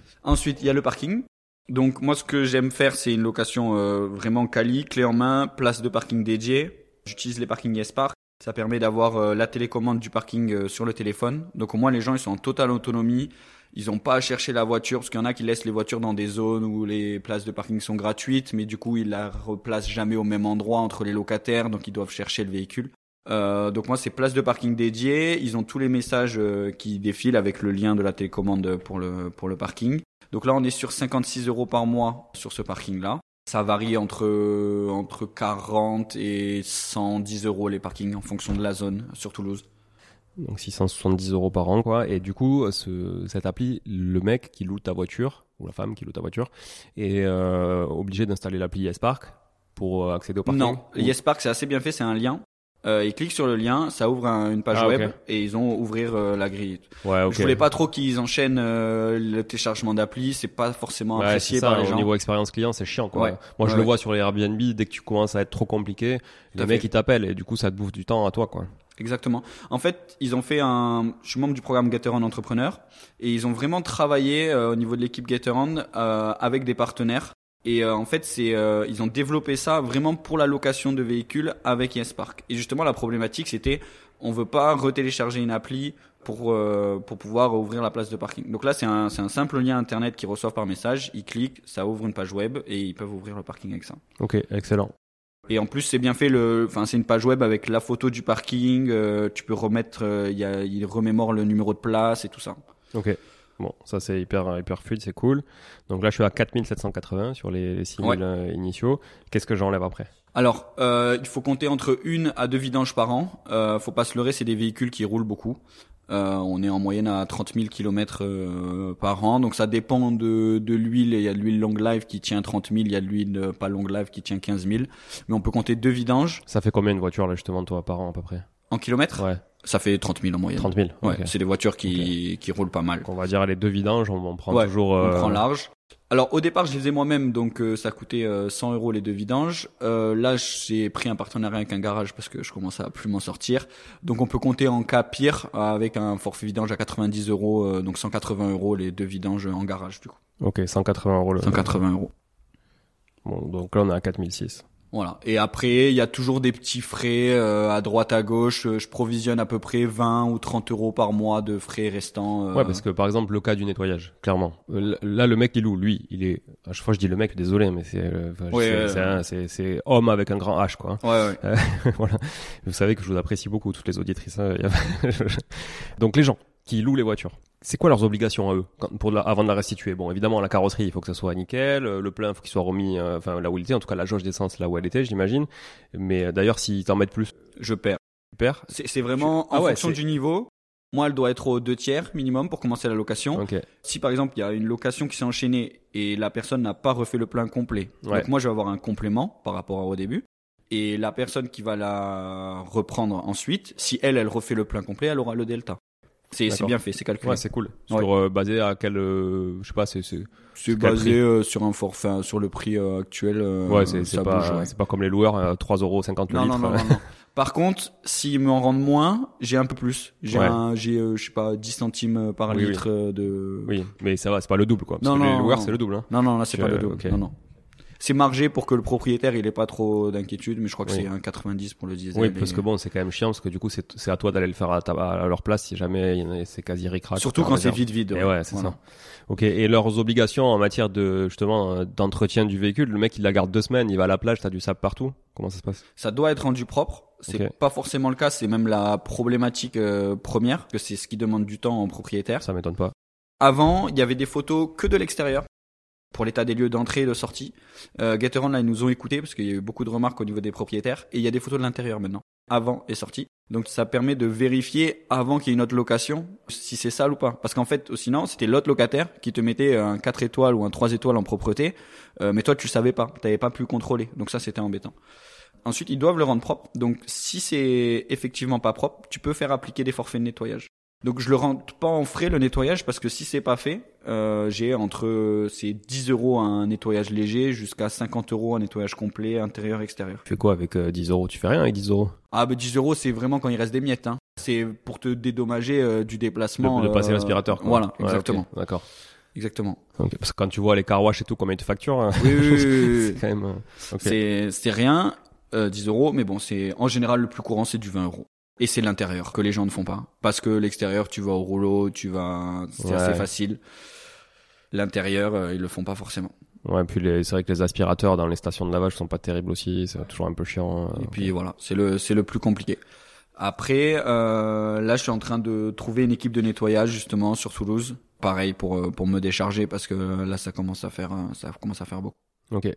il y a le parking. Donc moi, ce que j'aime faire, c'est une location vraiment quali, clé en main, place de parking dédiée. J'utilise les parkings YesPark. Ça permet d'avoir la télécommande du parking sur le téléphone. Donc au moins, les gens, ils sont en totale autonomie. Ils n'ont pas à chercher la voiture parce qu'il y en a qui laissent les voitures dans des zones où les places de parking sont gratuites, mais du coup, ils la replacent jamais au même endroit entre les locataires, donc ils doivent chercher le véhicule. Donc moi, c'est place de parking dédiée. Ils ont tous les messages qui défilent avec le lien de la télécommande pour le parking. Donc là, on est sur 56 € par mois sur ce parking-là. Ça varie entre 40 et 110 € les parkings en fonction de la zone sur Toulouse. Donc 670 € par an quoi. Et du coup cette appli, le mec qui loue ta voiture ou la femme qui loue ta voiture est obligé d'installer l'appli YesPark pour accéder au parking. Non, YesPark c'est assez bien fait, c'est un lien. Ils cliquent sur le lien, ça ouvre une page web et ils ont ouvrir la grille. Ouais, okay. Je voulais pas trop qu'ils enchaînent le téléchargement d'appli, c'est pas forcément apprécié par les gens. Au niveau expérience client, c'est chiant quoi. Ouais. Moi je le vois sur les Airbnb, dès que tu commences à être trop compliqué, le mec il t'appelle et du coup ça te bouffe du temps à toi quoi. Exactement. En fait, ils ont fait je suis membre du programme Getaround Entrepreneur et ils ont vraiment travaillé au niveau de l'équipe Getaround avec des partenaires et en fait, ils ont développé ça vraiment pour la location de véhicules avec YesPark. Et justement, la problématique c'était on veut pas retélécharger une appli pour pouvoir ouvrir la place de parking. Donc là, c'est un simple lien internet qu'ils reçoivent par message, ils cliquent, ça ouvre une page web et ils peuvent ouvrir le parking avec ça. OK, excellent. Et en plus, c'est bien fait. C'est une page web avec la photo du parking. Tu peux remettre. Il remémore le numéro de place et tout ça. Ok. Bon, ça c'est hyper hyper fluide, c'est cool. Donc là, je suis à 4780 sur les 6000 initiaux. Qu'est-ce que j'enlève après ? Alors, il faut compter entre 1 à 2 vidanges par an. Faut pas se leurrer, c'est des véhicules qui roulent beaucoup. On est en moyenne à 30 000 km par an, donc ça dépend de l'huile. Il y a de l'huile long life qui tient 30 000, il y a de l'huile pas long life qui tient 15 000, mais on peut compter 2 vidanges. Ça fait combien une voiture là justement toi par an à peu près? En kilomètres? Ouais. Ça fait 30 000 en moyenne. 30 000. Ouais. Okay. C'est des voitures qui roulent pas mal. Donc on va dire les 2 vidanges, on prend toujours. On prend large. Alors au départ je les faisais moi-même, donc ça coûtait 100 € les 2 vidanges. Là j'ai pris un partenariat avec un garage parce que je commence à plus m'en sortir. Donc on peut compter en cas pire avec un forfait vidange à 90 €, donc 180 € les 2 vidanges en garage du coup. Ok, 180 € le. 180 €. Bon, donc là on est à 4006. Voilà. Et après il y a toujours des petits frais à droite à gauche. Je provisionne à peu près 20 ou 30 € par mois de frais restants. Ouais, parce que par exemple le cas du nettoyage, clairement. Là le mec il loue, lui, il est. À chaque fois je dis le mec, désolé, mais c'est homme avec un grand H quoi. Ouais. Voilà. Vous savez que je vous apprécie beaucoup toutes les auditrices. Hein. Donc les gens qui louent les voitures. C'est quoi leurs obligations à eux avant de la restituer? Bon, évidemment, la carrosserie, il faut que ça soit nickel. Le plein, il faut qu'il soit remis là où il était. En tout cas, la jauge d'essence, là où elle était, j'imagine. Mais d'ailleurs, si t'en mettent plus... Je perds. Tu perds? C'est vraiment fonction du niveau. Moi, elle doit être aux 2/3 minimum pour commencer la location. Okay. Si, par exemple, il y a une location qui s'est enchaînée et la personne n'a pas refait le plein complet. Ouais. Donc moi, je vais avoir un complément par rapport au début. Et la personne qui va la reprendre ensuite, si elle refait le plein complet, elle aura le delta. C'est bien fait, c'est calculé. Ouais, c'est cool. Basé à quel, je sais pas, c'est basé sur un forfait, sur le prix actuel. Ouais, c'est pas comme les loueurs, 3,50 € le litre. Non. Par contre, s'ils m'en rendent moins, j'ai un peu plus. J'ai je sais pas 10 centimes par litre de. Oui, mais ça va, c'est pas le double quoi. Parce que les loueurs c'est le double. Hein. Non, là c'est pas le double. Okay. Non. C'est margé pour que le propriétaire il ait pas trop d'inquiétude, mais je crois que c'est 1,90 pour le diesel. Oui, parce que bon, c'est quand même chiant parce que du coup c'est à toi d'aller le faire à leur place si jamais c'est quasi ric-rac. Surtout quand c'est vide. Ouais, ouais c'est ça. Ok. Et leurs obligations en matière de justement d'entretien du véhicule, le mec il la garde 2 semaines, il va à la plage, t'as du sable partout. Comment ça se passe ? Ça doit être rendu propre. C'est pas forcément le cas, c'est même la problématique première, que c'est ce qui demande du temps au propriétaire. Ça m'étonne pas. Avant, il y avait des photos que de l'extérieur, pour l'état des lieux d'entrée et de sortie. Getaround, là, ils nous ont écoutés, parce qu'il y a eu beaucoup de remarques au niveau des propriétaires, et il y a des photos de l'intérieur maintenant, avant et sortie. Donc ça permet de vérifier avant qu'il y ait une autre location, si c'est sale ou pas. Parce qu'en fait, sinon, c'était l'autre locataire qui te mettait un 4 étoiles ou un 3 étoiles en propreté, mais toi, tu le savais pas, t'avais pas pu contrôler, donc ça, c'était embêtant. Ensuite, ils doivent le rendre propre. Donc, si c'est effectivement pas propre, tu peux faire appliquer des forfaits de nettoyage. Donc, je le rentre pas en frais, le nettoyage, parce que si c'est pas fait, j'ai c'est 10 euros un nettoyage léger jusqu'à 50 euros un nettoyage complet, intérieur, extérieur. Tu fais quoi avec 10 euros? Tu fais rien avec 10 euros? Ah, bah, 10 euros, c'est vraiment quand il reste des miettes, hein. C'est pour te dédommager du déplacement. De passer l'aspirateur, quoi. Voilà, exactement. Ouais, okay. D'accord. Exactement. Okay. Parce que quand tu vois les car wash et tout, combien ils te facturent, hein. Oui. C'est quand même, okay. C'est rien. 10 euros, mais bon, c'est en général le plus courant, c'est du 20 euros. Et c'est l'intérieur que les gens ne font pas, parce que l'extérieur, tu vas au rouleau, c'est assez facile. L'intérieur, ils le font pas forcément. Ouais, puis c'est vrai que les aspirateurs dans les stations de lavage sont pas terribles aussi, c'est toujours un peu chiant. Et puis voilà, c'est le plus compliqué. Après, là, je suis en train de trouver une équipe de nettoyage justement sur Toulouse, pareil pour me décharger, parce que là, ça commence à faire beaucoup. Ok.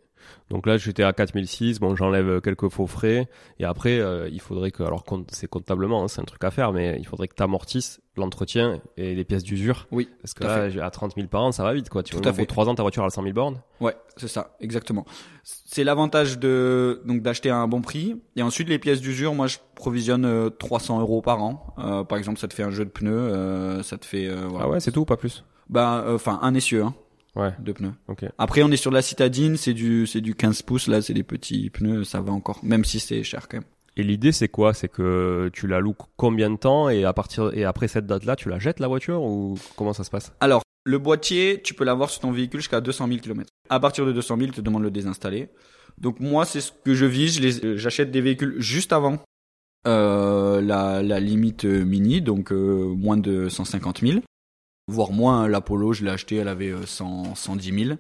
Donc là, j'étais à 4006. Bon, j'enlève quelques faux frais. Et après, il faudrait que, alors, c'est comptablement, hein, c'est un truc à faire, mais il faudrait que t'amortisses l'entretien et les pièces d'usure. Oui. Parce que là, à 30 000 par an, ça va vite, quoi. Tu vois, au bout de 3 ans, ta voiture a 100 000 bornes. Ouais, c'est ça. Exactement. C'est l'avantage d'acheter à un bon prix. Et ensuite, les pièces d'usure, moi, je provisionne 300 euros par an. Par exemple, ça te fait un jeu de pneus, ça te fait, voilà. Ah ouais, c'est tout ou pas plus? Bah, enfin, un essieu, hein. Ouais. De pneus. Okay. Après, on est sur de la citadine, c'est du 15 pouces, là, c'est des petits pneus, ça va encore, même si c'est cher quand même. Et l'idée, c'est quoi? C'est que tu la loues combien de temps et après cette date-là, tu la jettes la voiture ou comment ça se passe? Alors, le boîtier, tu peux l'avoir sur ton véhicule jusqu'à 200 000 km. À partir de 200 000, ils te demandent de le désinstaller. Donc, moi, c'est ce que je vise, j'achète des véhicules juste avant la limite mini, donc moins de 150 000. Voire moins, la Polo, je l'ai acheté, elle avait 110 000.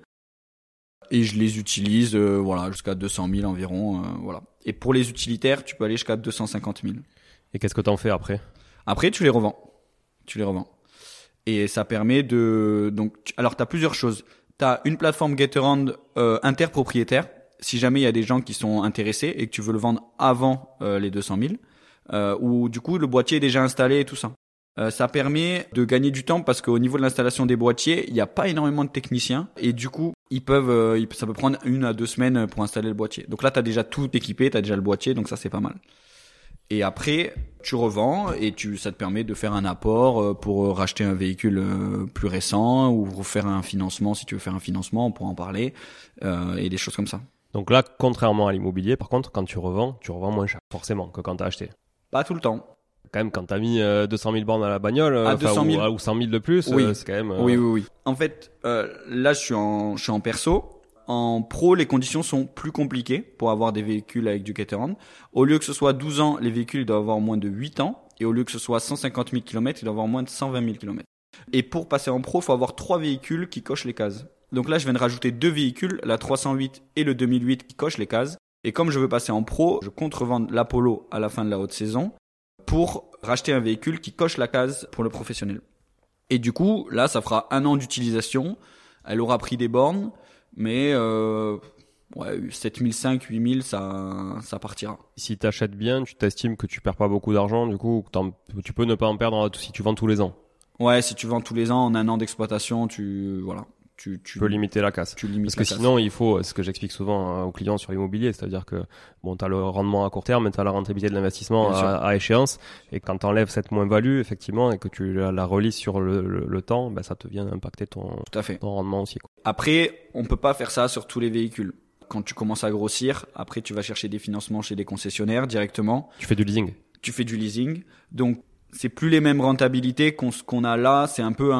Et je les utilise, jusqu'à 200 000 environ, Et pour les utilitaires, tu peux aller jusqu'à 250 000. Et qu'est-ce que t'en fais après? Après, tu les revends. Et ça permet alors t'as plusieurs choses. T'as une plateforme Getaround, interpropriétaire. Si jamais il y a des gens qui sont intéressés et que tu veux le vendre avant, les 200 000, où du coup, le boîtier est déjà installé et tout ça. Ça permet de gagner du temps parce qu'au niveau de l'installation des boîtiers, il n'y a pas énormément de techniciens et du coup, ça peut prendre 1 à 2 semaines pour installer le boîtier. Donc là, t'as déjà tout équipé, t'as déjà le boîtier, donc ça c'est pas mal. Et après, tu revends et ça te permet de faire un apport pour racheter un véhicule plus récent ou faire un financement. Si tu veux faire un financement, on pourra en parler et des choses comme ça. Donc là, contrairement à l'immobilier, par contre, quand tu revends moins cher forcément que quand t'as acheté. Pas tout le temps. Quand même, quand t'as mis 200 000 bornes à la bagnole, ou 100 000 de plus, c'est quand même... Oui. En fait, là, je suis en perso. En pro, les conditions sont plus compliquées pour avoir des véhicules avec du Getaround. Au lieu que ce soit 12 ans, les véhicules doivent avoir moins de 8 ans. Et au lieu que ce soit 150 000 km, ils doivent avoir moins de 120 000 km. Et pour passer en pro, il faut avoir 3 véhicules qui cochent les cases. Donc là, je viens de rajouter 2 véhicules, la 308 et le 2008 qui cochent les cases. Et comme je veux passer en pro, je compte revendre l'Apollo à la fin de la haute saison pour racheter un véhicule qui coche la case pour le professionnel. Et du coup, là, ça fera 1 an d'utilisation. Elle aura pris des bornes, mais 7500, 8000, ça partira. Si tu achètes bien, tu t'estimes que tu perds pas beaucoup d'argent, du coup, tu peux ne pas en perdre si tu vends tous les ans. Ouais, si tu vends tous les ans, en 1 an d'exploitation, tu peux limiter la casse. Parce que sinon, il faut, ce que j'explique souvent aux clients sur l'immobilier, c'est-à-dire que bon, t'as le rendement à court terme, t'as la rentabilité de l'investissement à échéance, et quand t'enlèves cette moins-value, effectivement, et que tu la relies sur le temps, ça te vient impacter ton rendement aussi, quoi. Après, on peut pas faire ça sur tous les véhicules. quand tu commences à grossir, après tu vas chercher des financements chez des concessionnaires directement. Tu fais du leasing. Donc c'est plus les mêmes rentabilités qu'on a là. C'est un peu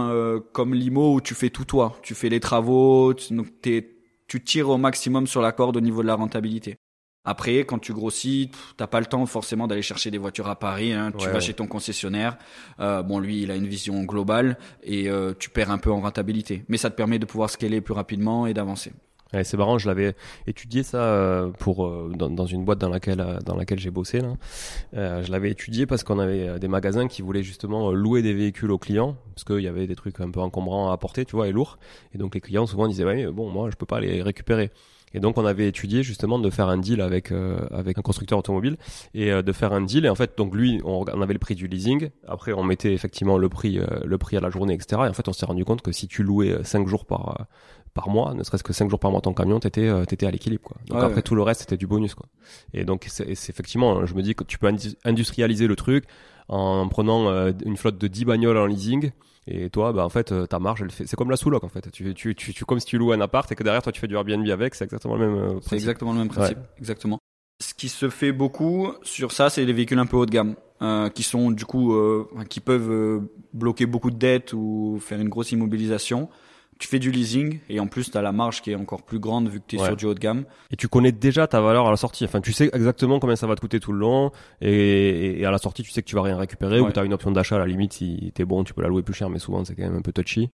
comme l'IMO où tu fais tout toi. Tu fais les travaux, tu tires au maximum sur la corde au niveau de la rentabilité. Après, quand tu grossis, t'as pas le temps forcément d'aller chercher des voitures à Paris. Hein. Tu vas chez ton concessionnaire. Bon, lui, il a une vision globale et tu perds un peu en rentabilité. Mais ça te permet de pouvoir scaler plus rapidement et d'avancer. Ouais, c'est marrant, je l'avais étudié ça pour dans une boîte dans laquelle j'ai bossé là. Je l'avais étudié parce qu'on avait des magasins qui voulaient justement louer des véhicules aux clients parce qu'il y avait des trucs un peu encombrants à apporter, tu vois, et lourds. Et donc les clients souvent disaient ouais, bon, moi je peux pas les récupérer. Et donc on avait étudié justement de faire un deal avec un constructeur automobile et de faire un deal. Et en fait, donc lui, on avait le prix du leasing. Après, on mettait effectivement le prix à la journée, etc. Et en fait, on s'est rendu compte que si tu louais 5 jours par mois, ne serait-ce que 5 jours par mois ton camion, t'étais à l'équilibre, quoi. Donc après, tout le reste, c'était du bonus, quoi. Et donc c'est effectivement, je me dis que tu peux industrialiser le truc en prenant une flotte de 10 bagnoles en leasing. Et toi, bah en fait, ta marge, elle fait... c'est comme la sous-loc en fait. Tu comme si tu loues un appart et que derrière toi tu fais du Airbnb avec, c'est exactement le même principe. Ouais. Exactement. Ce qui se fait beaucoup sur ça, c'est les véhicules un peu haut de gamme qui sont du coup qui peuvent bloquer beaucoup de dettes ou faire une grosse immobilisation. Tu fais du leasing et en plus, tu as la marge qui est encore plus grande vu que tu es sur du haut de gamme. Et tu connais déjà ta valeur à la sortie. Enfin, tu sais exactement combien ça va te coûter tout le long et à la sortie, tu sais que tu vas rien récupérer ou tu as une option d'achat à la limite. Si tu es bon, tu peux la louer plus cher, mais souvent, c'est quand même un peu touchy.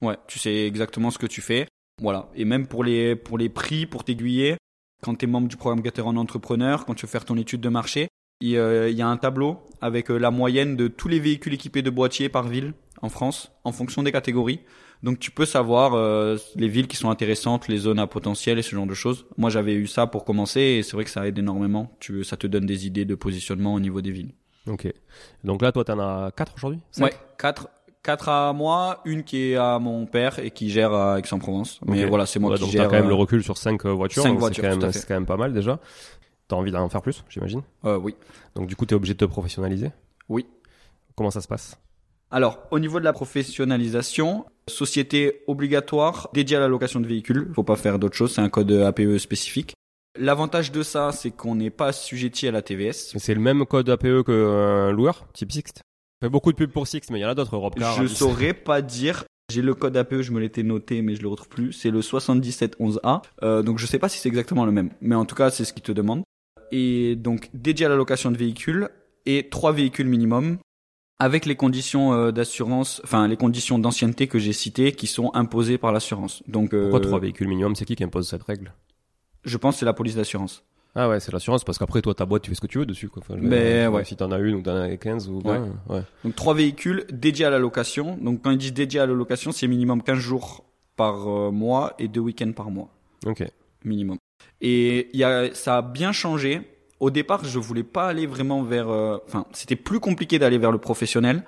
Ouais, tu sais exactement ce que tu fais. Voilà. Et même pour les prix, pour t'aiguiller, quand tu es membre du programme Getaround Entrepreneur, quand tu veux faire ton étude de marché, il y a un tableau avec la moyenne de tous les véhicules équipés de boîtiers par ville en France en fonction des catégories. Donc tu peux savoir les villes qui sont intéressantes, les zones à potentiel et ce genre de choses. Moi j'avais eu ça pour commencer et c'est vrai que ça aide énormément. Ça te donne des idées de positionnement au niveau des villes. Ok. Donc là toi t'en as 4 aujourd'hui ? 5 ? Ouais, 4 à moi, une qui est à mon père et qui gère à Aix-en-Provence. Mais voilà, c'est moi qui gère. Donc t'as quand même le recul sur 5 voitures. 5 voitures, c'est quand même pas mal déjà. T'as envie d'en faire plus, j'imagine ? Oui. Donc du coup t'es obligé de te professionnaliser ? Oui. Comment ça se passe ? Alors, au niveau de la professionnalisation, société obligatoire dédiée à la location de véhicules. Faut pas faire d'autre chose. C'est un code APE spécifique. L'avantage de ça, c'est qu'on n'est pas assujetti à la TVS. C'est le même code APE qu'un loueur, type Sixt. On fait beaucoup de pubs pour Sixt, mais il y en a d'autres, Europcar. Je saurais pas dire. J'ai le code APE, je me l'étais noté, mais je le retrouve plus. C'est le 7711A. Donc je sais pas si c'est exactement le même. Mais en tout cas, c'est ce qu'ils te demandent. Et donc, dédié à la location de véhicules et 3 véhicules minimum. Avec les conditions d'assurance, enfin les conditions d'ancienneté que j'ai citées qui sont imposées par l'assurance. Donc, pourquoi 3 véhicules minimum, c'est qui impose cette règle ? Je pense que c'est la police d'assurance. Ah ouais, c'est l'assurance, parce qu'après toi ta boîte tu fais ce que tu veux dessus, quoi. Enfin, ouais. Si t'en as une ou t'en as 15 ou 20. Ouais. Donc 3 véhicules dédiés à la location. Donc quand ils disent dédiés à la location, c'est minimum 15 jours par mois et 2 week-ends par mois. Ok. Minimum. Et ça a bien changé. Au départ, je voulais pas aller vraiment vers... c'était plus compliqué d'aller vers le professionnel.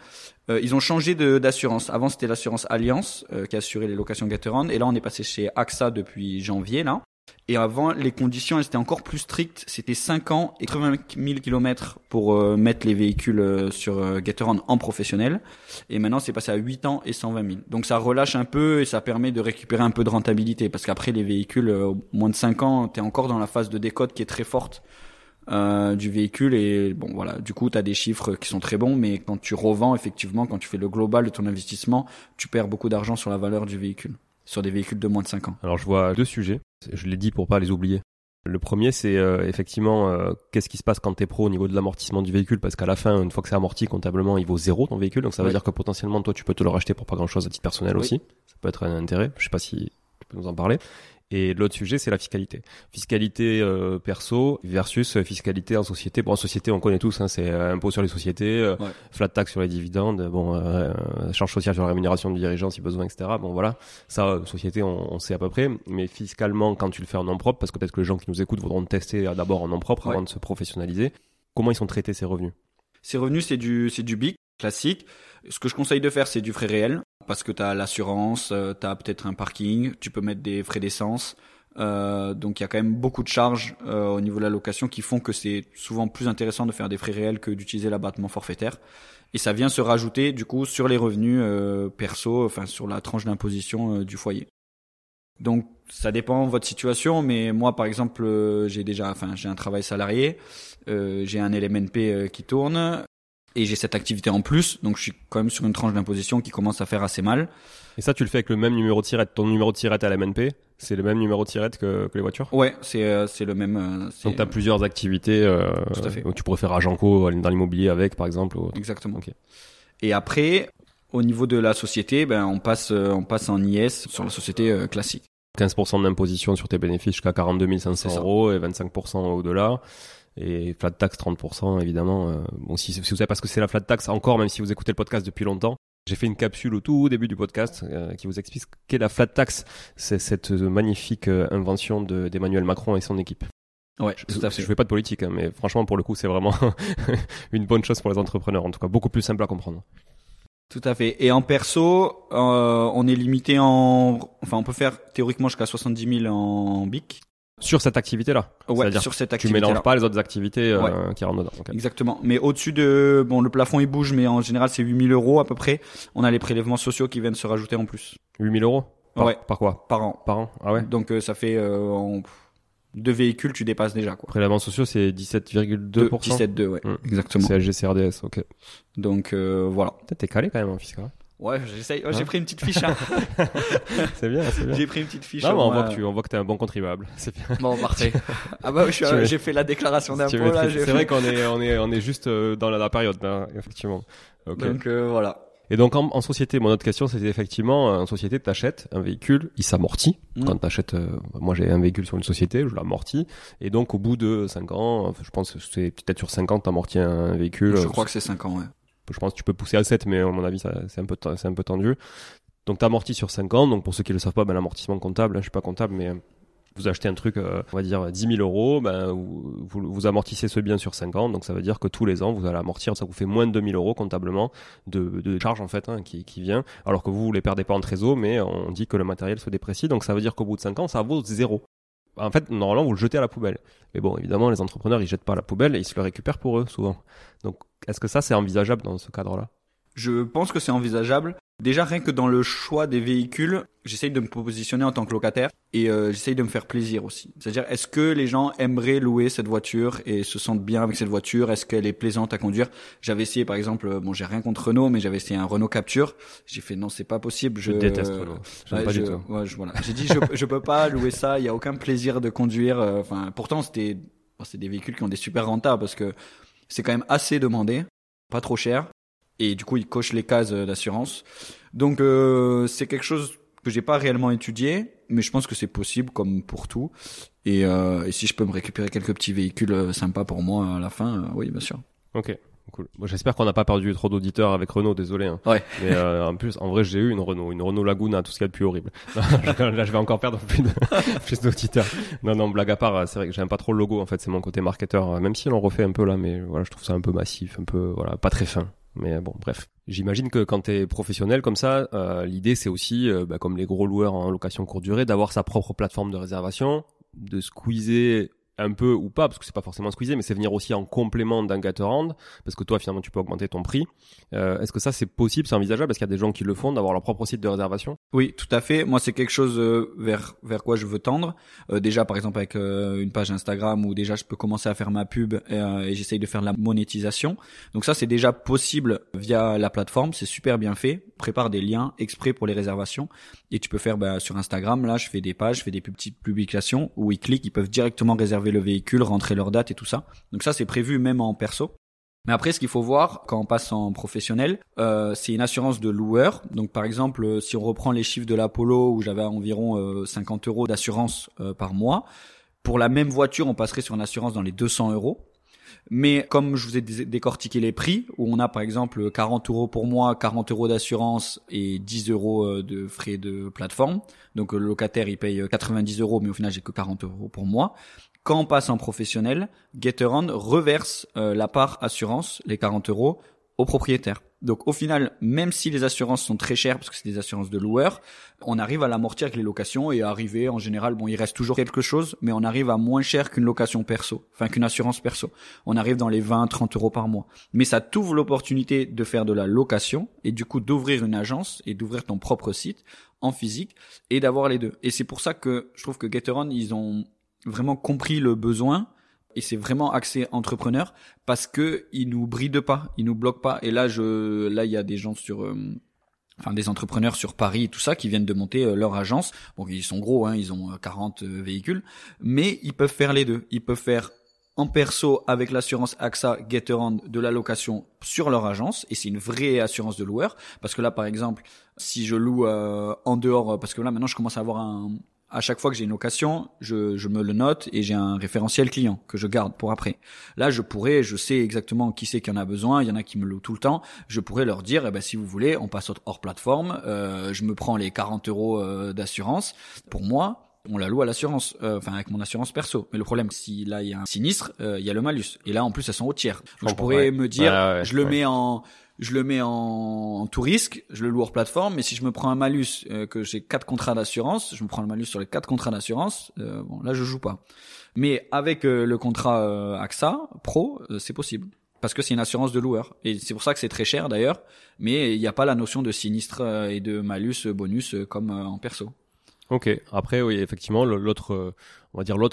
Ils ont changé d'assurance. Avant, c'était l'assurance Allianz qui assurait les locations Getaround. Et là, on est passé chez AXA depuis janvier. Là. Et avant, les conditions, elles étaient encore plus strictes. C'était 5 ans et 80 000 km pour mettre les véhicules sur Getaround en professionnel. Et maintenant, c'est passé à 8 ans et 120 000. Donc, ça relâche un peu et ça permet de récupérer un peu de rentabilité. Parce qu'après, les véhicules, moins de 5 ans, tu es encore dans la phase de décote qui est très forte. Du véhicule et bon voilà, du coup t'as des chiffres qui sont très bons, mais quand tu revends, effectivement, quand tu fais le global de ton investissement, tu perds beaucoup d'argent sur la valeur du véhicule, sur des véhicules de moins de 5 ans. Alors je vois 2 sujets, je les dis pour pas les oublier. Le premier, c'est effectivement qu'est-ce qui se passe quand t'es pro au niveau de l'amortissement du véhicule, parce qu'à la fin, une fois que c'est amorti, comptablement, il vaut 0 ton véhicule, donc ça veut dire que potentiellement toi tu peux te le racheter pour pas grand-chose à titre personnel aussi. Ça peut être un intérêt, je sais pas si tu peux nous en parler. Et l'autre sujet, c'est la fiscalité. Fiscalité perso versus fiscalité en société. Bon, en société, on connaît tous, hein, c'est impôt sur les sociétés, flat tax sur les dividendes, bon, charge sociale sur la rémunération du dirigeant si besoin, etc. Bon, voilà. Ça, société, on sait à peu près. Mais fiscalement, quand tu le fais en nom propre, parce que peut-être que les gens qui nous écoutent voudront tester d'abord en nom propre avant de se professionnaliser, comment ils sont traités ces revenus ? Ces revenus, c'est du BIC classique. Ce que je conseille de faire, c'est du frais réel. Parce que t'as l'assurance, t'as peut-être un parking, tu peux mettre des frais d'essence. Donc il y a quand même beaucoup de charges au niveau de la location qui font que c'est souvent plus intéressant de faire des frais réels que d'utiliser l'abattement forfaitaire. Et ça vient se rajouter du coup sur les revenus perso, enfin sur la tranche d'imposition du foyer. Donc ça dépend de votre situation, mais moi par exemple j'ai un travail salarié, j'ai un LMNP qui tourne et j'ai cette activité en plus, donc je suis quand même sur une tranche d'imposition qui commence à faire assez mal. Et ça, tu le fais avec le même numéro de tirette, ton numéro de tirette à l'MNP, c'est le même numéro de tirette que les voitures ? Ouais, c'est le même. Donc tu as plusieurs activités, tout à fait. Tu pourrais faire agent co dans l'immobilier avec par exemple. Ou... Exactement. Okay. Et après, au niveau de la société, on passe en IS sur la société classique. 15% d'imposition sur tes bénéfices jusqu'à 42 500 euros et 25% au-delà. Et flat tax 30%, évidemment. Bon, si vous savez pas ce que c'est la flat tax, encore, même si vous écoutez le podcast depuis longtemps, j'ai fait une capsule au tout début du podcast qui vous explique ce qu'est la flat tax. C'est cette magnifique invention d'Emmanuel Macron et son équipe. Ouais, je fais pas de politique, hein, mais franchement, pour le coup, c'est vraiment une bonne chose pour les entrepreneurs. En tout cas, beaucoup plus simple à comprendre. Tout à fait. Et en perso, on est limité on peut faire théoriquement jusqu'à 70 000 en BIC. Sur cette activité-là. Ouais, c'est-à-dire sur cette activité-là. Tu mélanges pas les autres activités ouais. qui rentrent dedans. Okay. Exactement. Mais au-dessus de, le plafond il bouge, mais en général c'est 8 000 euros à peu près. On a les prélèvements sociaux qui viennent se rajouter en plus. 8 000 euros? Ouais. Par quoi? Par an. Ah ouais. Donc, ça fait, deux véhicules, tu dépasses déjà, quoi. Prélèvements sociaux, c'est 17,2%? 17,2, ouais. Exactement. C'est HGCRDS, ok. Donc, voilà. T'es calé quand même en fiscal. Ouais, j'essaye. J'ai pris une petite fiche. Hein. C'est bien. J'ai pris une petite fiche. Non, mais on voit que t'es un bon contribuable. C'est bien. Bon, parfait. Ah bah oui, j'ai fait la déclaration d'impôt là. C'est vrai qu'on est, on est juste dans la période, là, effectivement. Okay. Donc voilà. Et donc en société, mon autre question, c'était effectivement en société, t'achètes un véhicule, il s'amortit. Quand t'achètes, moi j'ai un véhicule sur une société, je l'amortis. Et donc au bout de 5 ans, je pense que c'est peut-être sur 5 ans, t'amortis un véhicule. Je crois que c'est 5 ans, ouais. Je pense que tu peux pousser à 7, mais à mon avis, c'est un peu tendu. Donc, t'amortis sur 5 ans. Donc, pour ceux qui le savent pas, l'amortissement comptable, hein, je suis pas comptable, mais vous achetez un truc, on va dire 10 000 euros, vous amortissez ce bien sur 5 ans. Donc, ça veut dire que tous les ans, vous allez amortir. Ça vous fait moins de 2 000 euros comptablement de charge, en fait, hein, qui vient. Alors que vous les perdez pas en trésor, mais on dit que le matériel se déprécie. Donc, ça veut dire qu'au bout de 5 ans, ça vaut zéro. En fait, normalement, vous le jetez à la poubelle. Mais bon, évidemment, les entrepreneurs, ils jettent pas à la poubelle et ils se le récupèrent pour eux, souvent. Donc, est-ce que ça, c'est envisageable dans ce cadre-là ? Je pense que c'est envisageable. Déjà, rien que dans le choix des véhicules, j'essaye de me positionner en tant que locataire et j'essaye de me faire plaisir aussi. C'est-à-dire, est-ce que les gens aimeraient louer cette voiture et se sentent bien avec cette voiture ? Est-ce qu'elle est plaisante à conduire ? J'avais essayé, par exemple, j'ai rien contre Renault, mais j'avais essayé un Renault Captur. J'ai fait non, c'est pas possible. Je déteste Renault. J'aime pas du tout. Ouais, voilà. J'ai dit, je peux pas louer ça. Il y a aucun plaisir de conduire. Enfin, pourtant, c'est des véhicules qui ont des super rentables parce que c'est quand même assez demandé, pas trop cher. Et du coup, il coche les cases d'assurance. Donc, c'est quelque chose que j'ai pas réellement étudié, mais je pense que c'est possible comme pour tout. Et si je peux me récupérer quelques petits véhicules sympas pour moi à la fin, oui, bien sûr. Ok, cool. Bon, j'espère qu'on n'a pas perdu trop d'auditeurs avec Renault, désolé. Hein. Ouais. Mais en plus, en vrai, j'ai eu une Renault Laguna, tout ce qu'il y a de plus horrible. Là, je vais encore perdre plus d'auditeurs. Non, blague à part, c'est vrai que j'aime pas trop le logo, en fait, c'est mon côté marketeur, même si on refait un peu là, mais voilà, je trouve ça un peu massif, un peu, voilà, pas très fin. Mais bon, bref. J'imagine que quand t'es professionnel comme ça, l'idée c'est aussi, comme les gros loueurs en location courte durée, d'avoir sa propre plateforme de réservation, de squeezer un peu ou pas, parce que c'est pas forcément squeezer, mais c'est venir aussi en complément d'un Getaround, parce que toi finalement tu peux augmenter ton prix. Est-ce que ça c'est possible, c'est envisageable, parce qu'il y a des gens qui le font, d'avoir leur propre site de réservation ? Oui, tout à fait. Moi c'est quelque chose vers quoi je veux tendre. Déjà par exemple avec une page Instagram où déjà je peux commencer à faire ma pub et j'essaye de faire de la monétisation. Donc ça c'est déjà possible via la plateforme, c'est super bien fait. Prépare des liens exprès pour les réservations et tu peux faire sur Instagram, là je fais des pages, je fais des petites publications où ils cliquent, ils peuvent directement réserver le véhicule, rentrer leur date et tout ça. Donc ça, c'est prévu même en perso. Mais après, ce qu'il faut voir quand on passe en professionnel, c'est une assurance de loueur. Donc par exemple, si on reprend les chiffres de la Polo où j'avais environ 50 euros d'assurance par mois, pour la même voiture, on passerait sur une assurance dans les 200 euros. Mais comme je vous ai décortiqué les prix, où on a par exemple 40 euros pour moi, 40 euros d'assurance et 10 euros de frais de plateforme. Donc le locataire, il paye 90 euros, mais au final, j'ai que 40 euros pour moi. Quand on passe en professionnel, Getaround reverse la part assurance, les 40 euros, au propriétaire. Donc au final, même si les assurances sont très chères, parce que c'est des assurances de loueurs, on arrive à l'amortir avec les locations et à arriver en général, il reste toujours quelque chose, mais on arrive à moins cher qu'une location perso, enfin qu'une assurance perso. On arrive dans les 20-30 euros par mois. Mais ça t'ouvre l'opportunité de faire de la location et du coup d'ouvrir une agence et d'ouvrir ton propre site en physique et d'avoir les deux. Et c'est pour ça que je trouve que Getaround, ils ont vraiment compris le besoin et c'est vraiment axé entrepreneur parce que ils nous brident pas, ils nous bloquent pas. Et là, il y a des gens des entrepreneurs sur Paris et tout ça qui viennent de monter leur agence. Bon, ils sont gros, hein, ils ont 40 véhicules, mais ils peuvent faire les deux. Ils peuvent faire en perso avec l'assurance AXA Getaround de la location sur leur agence et c'est une vraie assurance de loueur parce que là, par exemple, si je loue en dehors, parce que là maintenant je commence à avoir à chaque fois que j'ai une location, je me le note et j'ai un référentiel client que je garde pour après. Là, je sais exactement qui c'est qui en a besoin. Il y en a qui me louent tout le temps. Je pourrais leur dire, si vous voulez, on passe hors plateforme. Je me prends les 40 euros d'assurance pour moi. On la loue à l'assurance, avec mon assurance perso. Mais le problème, si là il y a un sinistre, il y a le malus. Et là, en plus, elles sont au tiers. Donc, je pourrais me dire, je le mets en tout risque, je le loue hors plateforme, mais si je me prends un malus que j'ai 4 contrats d'assurance, je me prends le malus sur les 4 contrats d'assurance, là je joue pas. Mais avec le contrat AXA Pro, c'est possible parce que c'est une assurance de loueur et c'est pour ça que c'est très cher d'ailleurs, mais il n'y a pas la notion de sinistre et de malus bonus comme en perso. Ok. Après, oui, effectivement, l'autre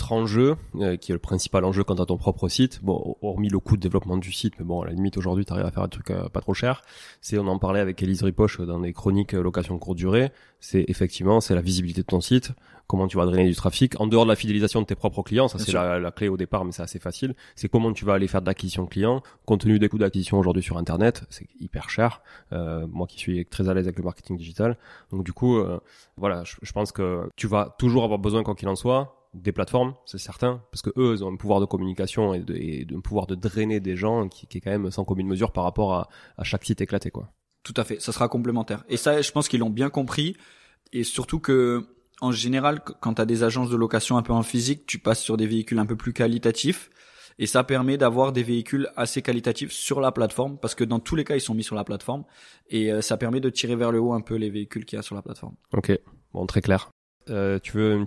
enjeu, qui est le principal enjeu quand t'as ton propre site, bon, hormis le coût de développement du site, mais bon, à la limite, aujourd'hui, t'arrives à faire un truc pas trop cher. On en parlait avec Élise Ripoche dans des chroniques location courte durée. C'est la visibilité de ton site. Comment tu vas drainer du trafic. En dehors de la fidélisation de tes propres clients, ça, c'est la clé au départ, mais c'est assez facile. C'est comment tu vas aller faire de l'acquisition client. Compte tenu des coûts d'acquisition aujourd'hui sur Internet, c'est hyper cher. Moi qui suis très à l'aise avec le marketing digital. Donc, du coup, je pense que tu vas toujours avoir besoin, quoi qu'il en soit, des plateformes, c'est certain, parce que eux, ils ont un pouvoir de communication et un pouvoir de drainer des gens qui est quand même sans commune mesure par rapport à chaque site éclaté, quoi. Tout à fait. Ça sera complémentaire. Et ça, je pense qu'ils l'ont bien compris. Et surtout que, en général, quand tu as des agences de location un peu en physique, tu passes sur des véhicules un peu plus qualitatifs et ça permet d'avoir des véhicules assez qualitatifs sur la plateforme parce que dans tous les cas, ils sont mis sur la plateforme et ça permet de tirer vers le haut un peu les véhicules qu'il y a sur la plateforme. Ok, bon, très clair. Tu veux un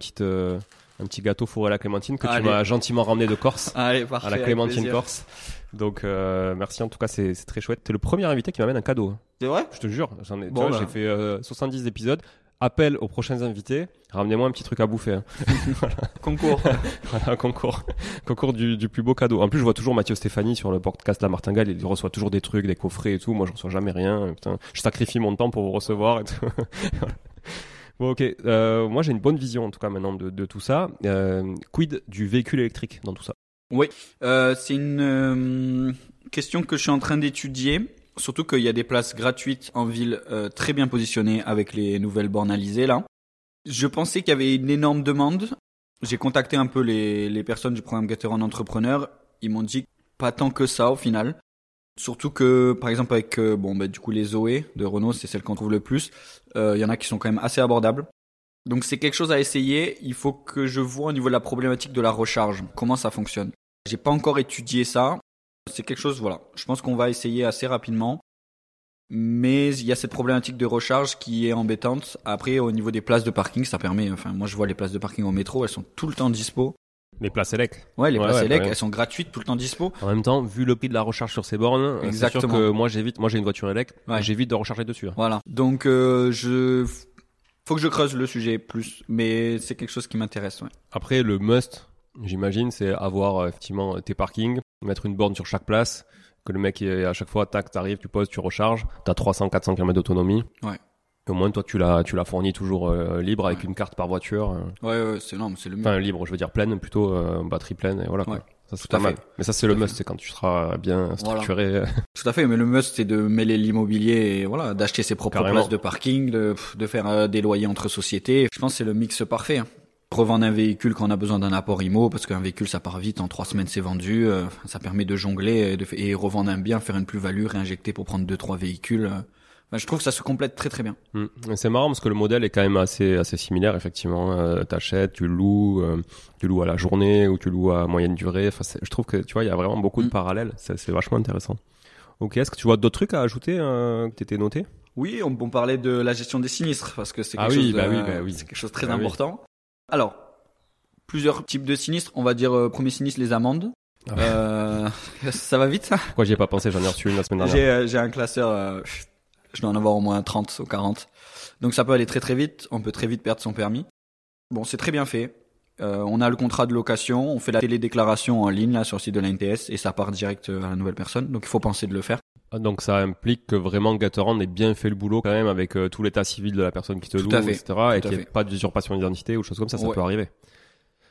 petit gâteau fourré à la clémentine que tu m'as gentiment ramené de Corse. Allez, parfait, à la clémentine corse. Donc merci, en tout cas c'est très chouette. T'es le premier invité qui m'amène un cadeau. C'est vrai ? Je te jure, j'ai fait 70 épisodes. Appel aux prochains invités, ramenez-moi un petit truc à bouffer. Voilà. Concours. Voilà, concours. Concours du plus beau cadeau. En plus, je vois toujours Mathieu Stéphanie sur le podcast La Martingale, il reçoit toujours des trucs, des coffrets et tout. Moi, je reçois jamais rien. Putain, je sacrifie mon temps pour vous recevoir et tout. Voilà. Bon, ok. Moi, j'ai une bonne vision, en tout cas, maintenant, de tout ça. Quid du véhicule électrique dans tout ça? Oui. C'est une question que je suis en train d'étudier. Surtout qu'il y a des places gratuites en ville très bien positionnées avec les nouvelles bornes alizées là. Je pensais qu'il y avait une énorme demande. J'ai contacté un peu les personnes du programme Getaround Entrepreneur. Ils m'ont dit pas tant que ça au final. Surtout que par exemple avec les Zoé de Renault, c'est celle qu'on trouve le plus. Il y en a qui sont quand même assez abordables. Donc c'est quelque chose à essayer. Il faut que je vois au niveau de la problématique de la recharge comment ça fonctionne. J'ai pas encore étudié ça. C'est quelque chose, je pense qu'on va essayer assez rapidement, mais il y a cette problématique de recharge qui est embêtante. Après, au niveau des places de parking, ça permet, moi je vois les places de parking au métro, elles sont tout le temps dispo. Les places élec. Ouais, places élec, elles sont gratuites, tout le temps dispo. En même temps, vu le prix de la recharge sur ces bornes, exactement. C'est sûr que moi j'ai une voiture élec, j'évite de recharger dessus. Voilà, donc faut que je creuse le sujet plus, mais c'est quelque chose qui m'intéresse. Ouais. Après, le must, j'imagine, c'est avoir effectivement tes parkings, mettre une borne sur chaque place, que le mec à chaque fois tac, t'arrives, tu poses, tu recharges, t'as 300-400 km d'autonomie. Ouais. Au moins toi tu la fournis toujours libre avec une carte par voiture. Ouais, c'est énorme, c'est le mieux. Enfin libre, je veux dire pleine plutôt, batterie pleine et voilà quoi. Ouais. Ça c'est pas mal. Mais ça c'est le must, c'est quand tu seras bien structuré. Voilà. Tout à fait, mais le must c'est de mêler l'immobilier et voilà, d'acheter ses propres places de parking, de faire des loyers entre sociétés. Je pense que c'est le mix parfait. Hein. Revendre un véhicule quand on a besoin d'un apport IMO, parce qu'un véhicule ça part vite, en 3 semaines c'est vendu, ça permet de jongler et revendre un bien, faire une plus-value, réinjecter pour prendre 2-3 véhicules. Je trouve que ça se complète très très bien. C'est marrant parce que le modèle est quand même assez similaire effectivement. T'achètes, tu loues à la journée ou tu loues à moyenne durée. Enfin, je trouve que tu vois il y a vraiment beaucoup de parallèles. C'est vachement intéressant. Ok, est-ce que tu vois d'autres trucs à ajouter que t'étais noté? Oui, on parlait de la gestion des sinistres parce que c'est quelque chose de très important. Oui. Alors, plusieurs types de sinistres. On va dire, premier sinistre, les amendes. Ah ouais. Ça va vite, ça. Pourquoi j'y ai pas pensé? J'en ai reçu une la semaine dernière. J'ai un classeur. Je dois en avoir au moins 30 ou 40. Donc ça peut aller très très vite, on peut très vite perdre son permis. Bon, c'est très bien fait. On a le contrat de location, on fait la télédéclaration en ligne là sur le site de l'ANTS et ça part direct à la nouvelle personne. Donc il faut penser de le faire. Ah, donc ça implique que vraiment Getaround ait bien fait le boulot quand même avec tout l'état civil de la personne qui te loue, etc. Et qu'il n'y ait pas d'usurpation d'identité ou choses comme ça, ça peut arriver.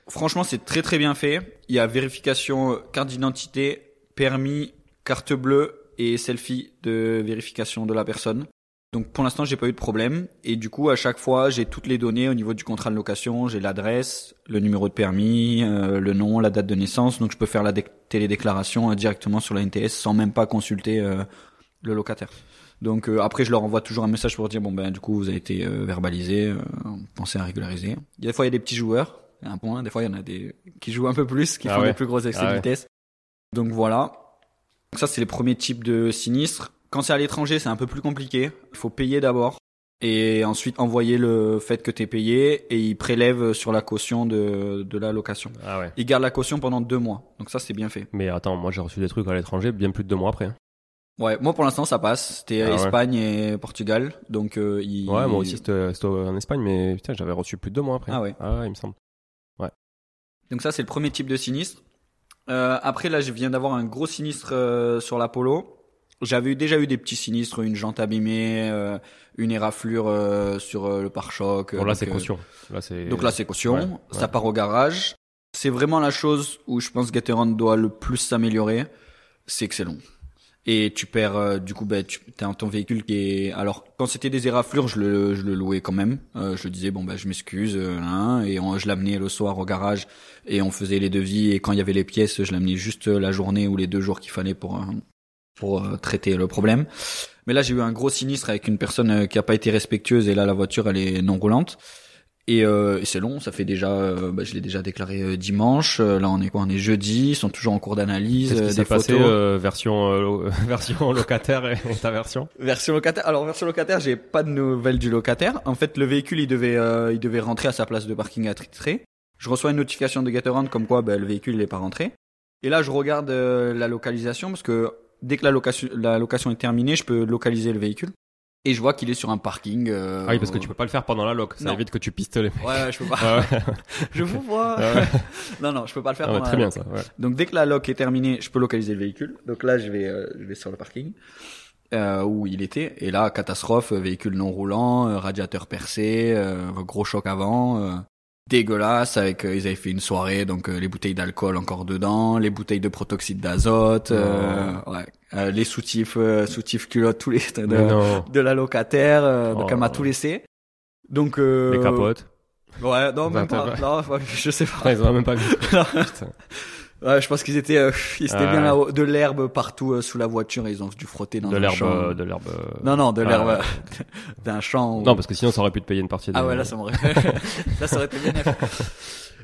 Franchement, c'est très très bien fait. Il y a vérification carte d'identité, permis, carte bleue et selfie de vérification de la personne. Donc pour l'instant, j'ai pas eu de problème et du coup, à chaque fois, j'ai toutes les données au niveau du contrat de location, j'ai l'adresse, le numéro de permis, le nom, la date de naissance, donc je peux faire la télédéclaration directement sur la NTS sans même pas consulter le locataire. Donc après, je leur envoie toujours un message pour dire bon ben du coup, vous avez été verbalisé, pensez à régulariser. Des fois, il y a des petits joueurs, un point, des fois il y en a des qui jouent un peu plus, qui font des plus grosses excès de vitesse. Donc voilà. Donc ça, c'est les premiers types de sinistres. Quand c'est à l'étranger, c'est un peu plus compliqué. Il faut payer d'abord et ensuite envoyer le fait que t'es payé et ils prélèvent sur la caution de la location. Ah ouais. Ils gardent la caution pendant 2 mois. Donc ça, c'est bien fait. Mais attends, moi j'ai reçu des trucs à l'étranger bien plus de 2 mois après. Ouais, moi pour l'instant ça passe. C'était Espagne et Portugal. Donc ouais, moi aussi c'était en Espagne, mais putain, j'avais reçu plus de 2 mois après. Ah ouais. Ah ouais, il me semble. Ouais. Donc ça, c'est le premier type de sinistre. Après là, je viens d'avoir un gros sinistre sur la Polo. J'avais déjà eu des petits sinistres, une jante abîmée, une éraflure sur le pare-choc. Bon, là, donc, c'est caution. Donc là, c'est caution. Ouais, ça part au garage. C'est vraiment la chose où je pense Getaround doit le plus s'améliorer. C'est que c'est long. Et tu perds, du coup, ben, t'as ton véhicule qui est... Alors, quand c'était des éraflures, je le louais quand même. Je disais, bon, ben, je m'excuse, hein, et je l'amenais le soir au garage et on faisait les devis. Et quand il y avait les pièces, je l'amenais juste la journée ou les 2 jours qu'il fallait pour traiter le problème. Mais là, j'ai eu un gros sinistre avec une personne qui a pas été respectueuse et là, la voiture, elle est non roulante. Et c'est long, ça fait déjà, je l'ai déjà déclaré dimanche. Là, on est quoi? On est jeudi. Ils sont toujours en cours d'analyse. Qu'est-ce qui s'est photos. Passé version locataire et ta version. Version locataire. Alors version locataire, j'ai pas de nouvelles du locataire. En fait, le véhicule, il devait rentrer à sa place de parking attitrée. Je reçois une notification de Getaround comme quoi, le véhicule n'est pas rentré. Et là, je regarde la localisation parce que dès que la location est terminée, je peux localiser le véhicule. Et je vois qu'il est sur un parking. Ah oui, parce que tu peux pas le faire pendant la loc. Ça évite que tu pistes les mecs. Ouais, je peux pas. Je vous vois. Non, je peux pas le faire pendant la loc. Très bien, ça. Ouais. Donc, dès que la loc est terminée, je peux localiser le véhicule. Donc là, je vais sur le parking où il était. Et là, catastrophe, véhicule non roulant, radiateur percé, gros choc avant. Dégueulasse, ils avaient fait une soirée, donc les bouteilles d'alcool encore dedans, les bouteilles de protoxyde d'azote, les soutifs culottes tous les de la locataire, donc elle m'a tout laissé. Donc les capotes. Ouais, non, même pas. Non, je sais pas. Ils ont même pas vu. Ouais, je pense qu'ils étaient bien là-haut, de l'herbe partout sous la voiture, et ils ont dû frotter dans un champ. De l'herbe d'un champ. Où... Non, parce que sinon ça aurait pu te payer une partie Ah ouais, là ça m'aurait là ça aurait été bien.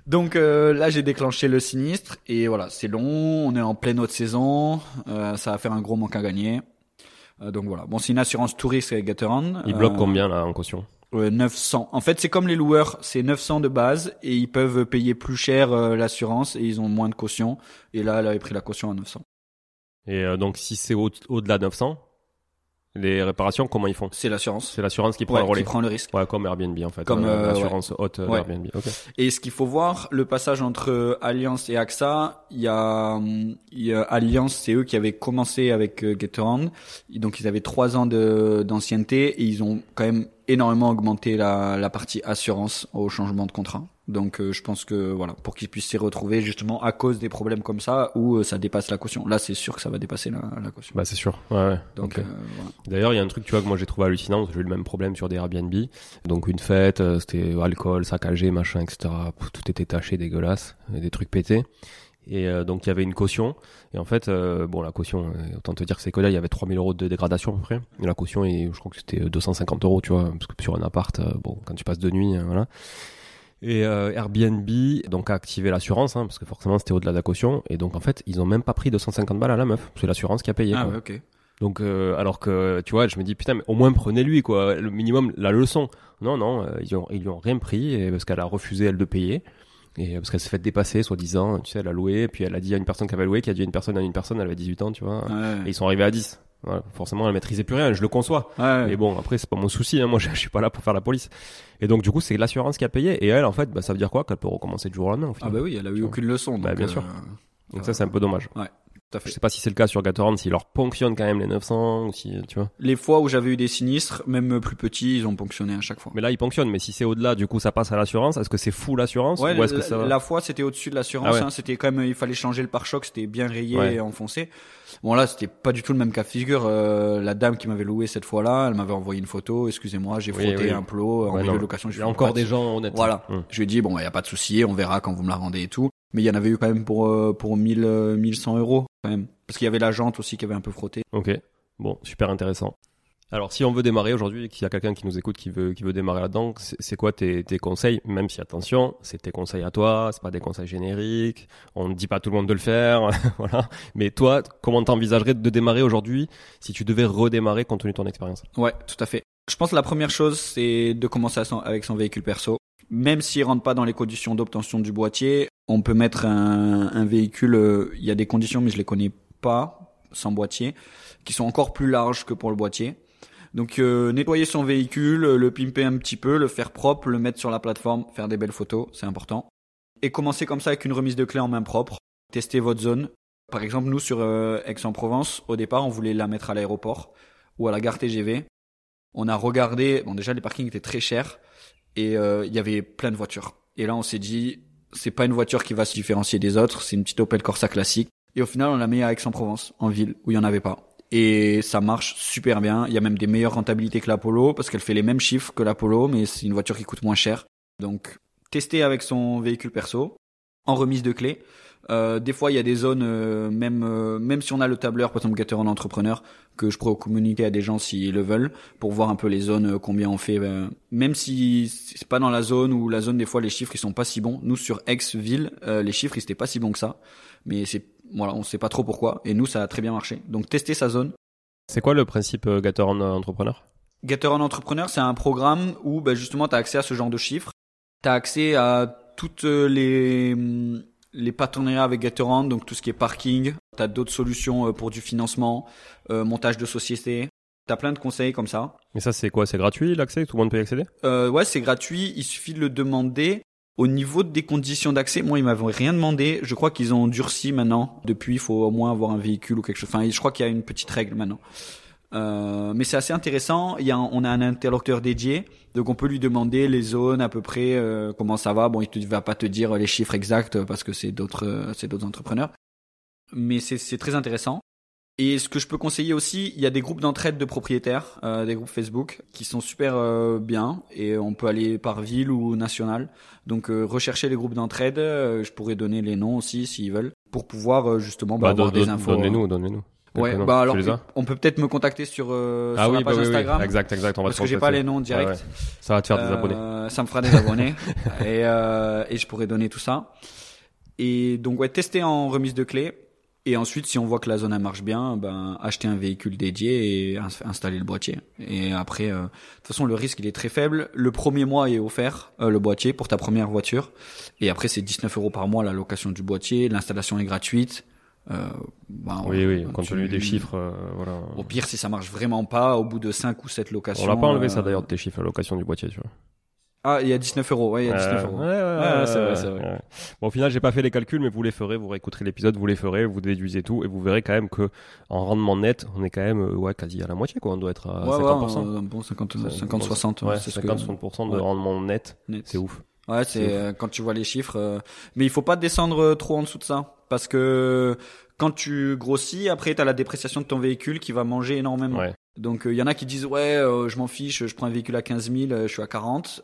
Donc là, j'ai déclenché le sinistre et voilà, c'est long, on est en pleine haute saison, ça va faire un gros manque à gagner. Donc voilà. Bon, c'est une assurance touriste avec Getaround. Ils bloquent combien là en caution? 900. En fait, c'est comme les loueurs, c'est 900 de base et ils peuvent payer plus cher l'assurance et ils ont moins de caution. Et là, elle avait pris la caution à 900. Et donc, si c'est au-delà de 900, les réparations, comment ils font? C'est l'assurance qui prend le relais. Qui prend le risque. Ouais, comme Airbnb en fait. Comme l'assurance haute d'Airbnb. Okay. Et ce qu'il faut voir, le passage entre Allianz et AXA, il y a Allianz, c'est eux qui avaient commencé avec Getaround. Donc, ils avaient 3 ans d'ancienneté et ils ont quand même énormément augmenté la partie assurance au changement de contrat. Donc je pense que voilà, pour qu'ils puissent s'y retrouver justement à cause des problèmes comme ça où ça dépasse la caution. Là, c'est sûr que ça va dépasser la caution. Bah c'est sûr. Ouais. Donc voilà. D'ailleurs, il y a un truc, tu vois, que moi j'ai trouvé hallucinant parce que j'ai eu le même problème sur des Airbnb. Donc une fête, c'était alcool, saccagé, machin, etc. Tout était taché, dégueulasse, des trucs pétés. Et donc il y avait une caution et en fait la caution, autant te dire que c'est que là il y avait 3 000 € de dégradation à peu près et la caution je crois que c'était 250 €, tu vois, parce que sur un appart quand tu passes 2 nuits voilà. Et Airbnb donc a activé l'assurance parce que forcément c'était au-delà de la caution et donc en fait ils ont même pas pris 250 balles à la meuf, c'est l'assurance qui a payé. Ah ouais, OK. Donc alors que tu vois, je me dis putain, mais au moins prenez-lui quoi, le minimum, la leçon. Non, ils lui ont rien pris parce qu'elle a refusé elle de payer. Et parce qu'elle s'est fait dépasser, soi-disant, tu sais, elle a loué, puis elle a dit à une personne qu'elle avait loué, qui a dit à une personne, elle avait 18 ans, tu vois, et ils sont arrivés à 10. Voilà, forcément elle maîtrisait plus rien, je le conçois, mais bon après c'est pas mon souci, hein, moi je suis pas là pour faire la police. Et donc du coup c'est l'assurance qui a payé, et elle en fait bah, ça veut dire quoi, qu'elle peut recommencer du jour au lendemain au final. Ah bah oui, elle a eu aucune leçon donc, bah, bien sûr. Donc ça c'est un peu dommage. Ouais. Je sais pas si c'est le cas sur Getaround, s'ils leur ponctionnent quand même les 900 ou si, tu vois. Les fois où j'avais eu des sinistres, même plus petits, ils ont ponctionné à chaque fois. Mais là, ils ponctionnent, mais si c'est au-delà, du coup, ça passe à l'assurance. Est-ce que c'est full l'assurance? Ouais, ou est-ce que ça va? La fois, c'était au-dessus de l'assurance, hein. C'était quand même, il fallait changer le pare-choc, c'était bien rayé et enfoncé. Bon, là, c'était pas du tout le même cas de figure. La dame qui m'avait loué cette fois-là, elle m'avait envoyé une photo. Excusez-moi, j'ai frotté un plot, en milieu de location. Il y a encore des gens honnêtes. Voilà. Je lui ai dit, bon, il y a pas de souci, on verra quand vous me la rendez et tout. Mais il y en avait eu quand même pour 1100 euros quand même. Parce qu'il y avait la jante aussi qui avait un peu frotté. Ok. Bon, super intéressant. Alors, si on veut démarrer aujourd'hui, qu'il y a quelqu'un qui nous écoute qui veut démarrer là-dedans, c'est quoi tes conseils? Même si, attention, c'est tes conseils à toi, c'est pas des conseils génériques, on ne dit pas à tout le monde de le faire, voilà. Mais toi, comment t'envisagerais de démarrer aujourd'hui si tu devais redémarrer compte tenu de ton expérience? Ouais, tout à fait. Je pense que la première chose, c'est de commencer avec son véhicule perso. Même s'il rentre pas dans les conditions d'obtention du boîtier, on peut mettre un véhicule, il y a des conditions, mais je les connais pas, sans boîtier, qui sont encore plus larges que pour le boîtier. Donc, nettoyer son véhicule, le pimper un petit peu, le faire propre, le mettre sur la plateforme, faire des belles photos, c'est important. Et commencer comme ça avec une remise de clé en main propre, tester votre zone. Par exemple, nous, sur Aix-en-Provence, au départ, on voulait la mettre à l'aéroport ou à la gare TGV. On a regardé, bon, déjà, les parkings étaient très chers et il y avait plein de voitures. Et là, on s'est dit, c'est pas une voiture qui va se différencier des autres, c'est une petite Opel Corsa classique. Et au final, on l'a mis à Aix-en-Provence, en ville, où il n'y en avait pas. Et ça marche super bien. Il y a même des meilleures rentabilités que la Polo, parce qu'elle fait les mêmes chiffres que la Polo, mais c'est une voiture qui coûte moins cher. Donc, tester avec son véhicule perso, en remise de clés. Des fois, il y a des zones, même si on a le tableur, par exemple, Getaround Entrepreneur, que je pourrais communiquer à des gens s'ils le veulent, pour voir un peu les zones, combien on fait. Même si c'est pas dans la zone, ou la zone, des fois, les chiffres, ils sont pas si bons. Nous, sur Aix-Ville, les chiffres, ils étaient pas si bons que ça. Mais voilà, on sait pas trop pourquoi. Et nous, ça a très bien marché. Donc, tester sa zone. C'est quoi le principe Getaround Entrepreneur? Getaround Entrepreneur, c'est un programme où, ben, justement, t'as accès à ce genre de chiffres. T'as accès à toutes les partenariats avec Getaround, donc tout ce qui est parking. T'as d'autres solutions pour du financement, montage de société. T'as plein de conseils comme ça. Mais ça, c'est quoi? C'est gratuit l'accès? Tout le monde peut y accéder? Ouais, c'est gratuit. Il suffit de le demander. Au niveau des conditions d'accès, moi, ils m'avaient rien demandé. Je crois qu'ils ont durci maintenant. Depuis, il faut au moins avoir un véhicule ou quelque chose. Enfin, je crois qu'il y a une petite règle maintenant. Mais c'est assez intéressant. On a un interlocuteur dédié, donc on peut lui demander les zones à peu près, comment ça va. Bon, il va pas te dire les chiffres exacts parce que c'est d'autres entrepreneurs. Mais c'est très intéressant. Et ce que je peux conseiller aussi, il y a des groupes d'entraide de propriétaires, des groupes Facebook qui sont super bien, et on peut aller par ville ou national. Donc rechercher les groupes d'entraide. Je pourrais donner les noms aussi s'ils veulent, pour pouvoir justement avoir des infos. Donnez-nous. Ouais, non, bah alors on peut peut-être me contacter sur la page Instagram. Oui. Exact, on va parce que j'ai pas les noms direct. Ah ouais. Ça va te faire des abonnés. Ça me fera des abonnés et je pourrai donner tout ça. Et donc tester en remise de clés, et ensuite si on voit que la zone elle marche bien, acheter un véhicule dédié et installer le boîtier. Et après de toute façon le risque il est très faible, le premier mois est offert le boîtier pour ta première voiture, et après c'est 19 € par mois la location du boîtier, l'installation est gratuite. Compte tenu des chiffres, voilà. Au pire, si ça marche vraiment pas, au bout de 5 ou 7 locations. On l'a pas enlevé ça d'ailleurs de tes chiffres, la location du boîtier, tu vois. Ah, il y a 19 €, ouais, il y a 19 €. Ouais, c'est vrai. Ouais. Bon, au final, j'ai pas fait les calculs, mais vous les ferez, vous réécouterez l'épisode, vous déduisez tout, et vous verrez quand même que, en rendement net, on est quand même, quasi à la moitié, quoi. On doit être à 50%. Bon, 50-60. Ouais, c'est 50-60% de rendement net. C'est ouf. Ouais, c'est quand tu vois les chiffres, mais il faut pas descendre trop en dessous de ça. Parce que quand tu grossis, après, t'as la dépréciation de ton véhicule qui va manger énormément. Ouais. Donc, il y en a qui disent, je m'en fiche, je prends un véhicule à 15 000, je suis à 40.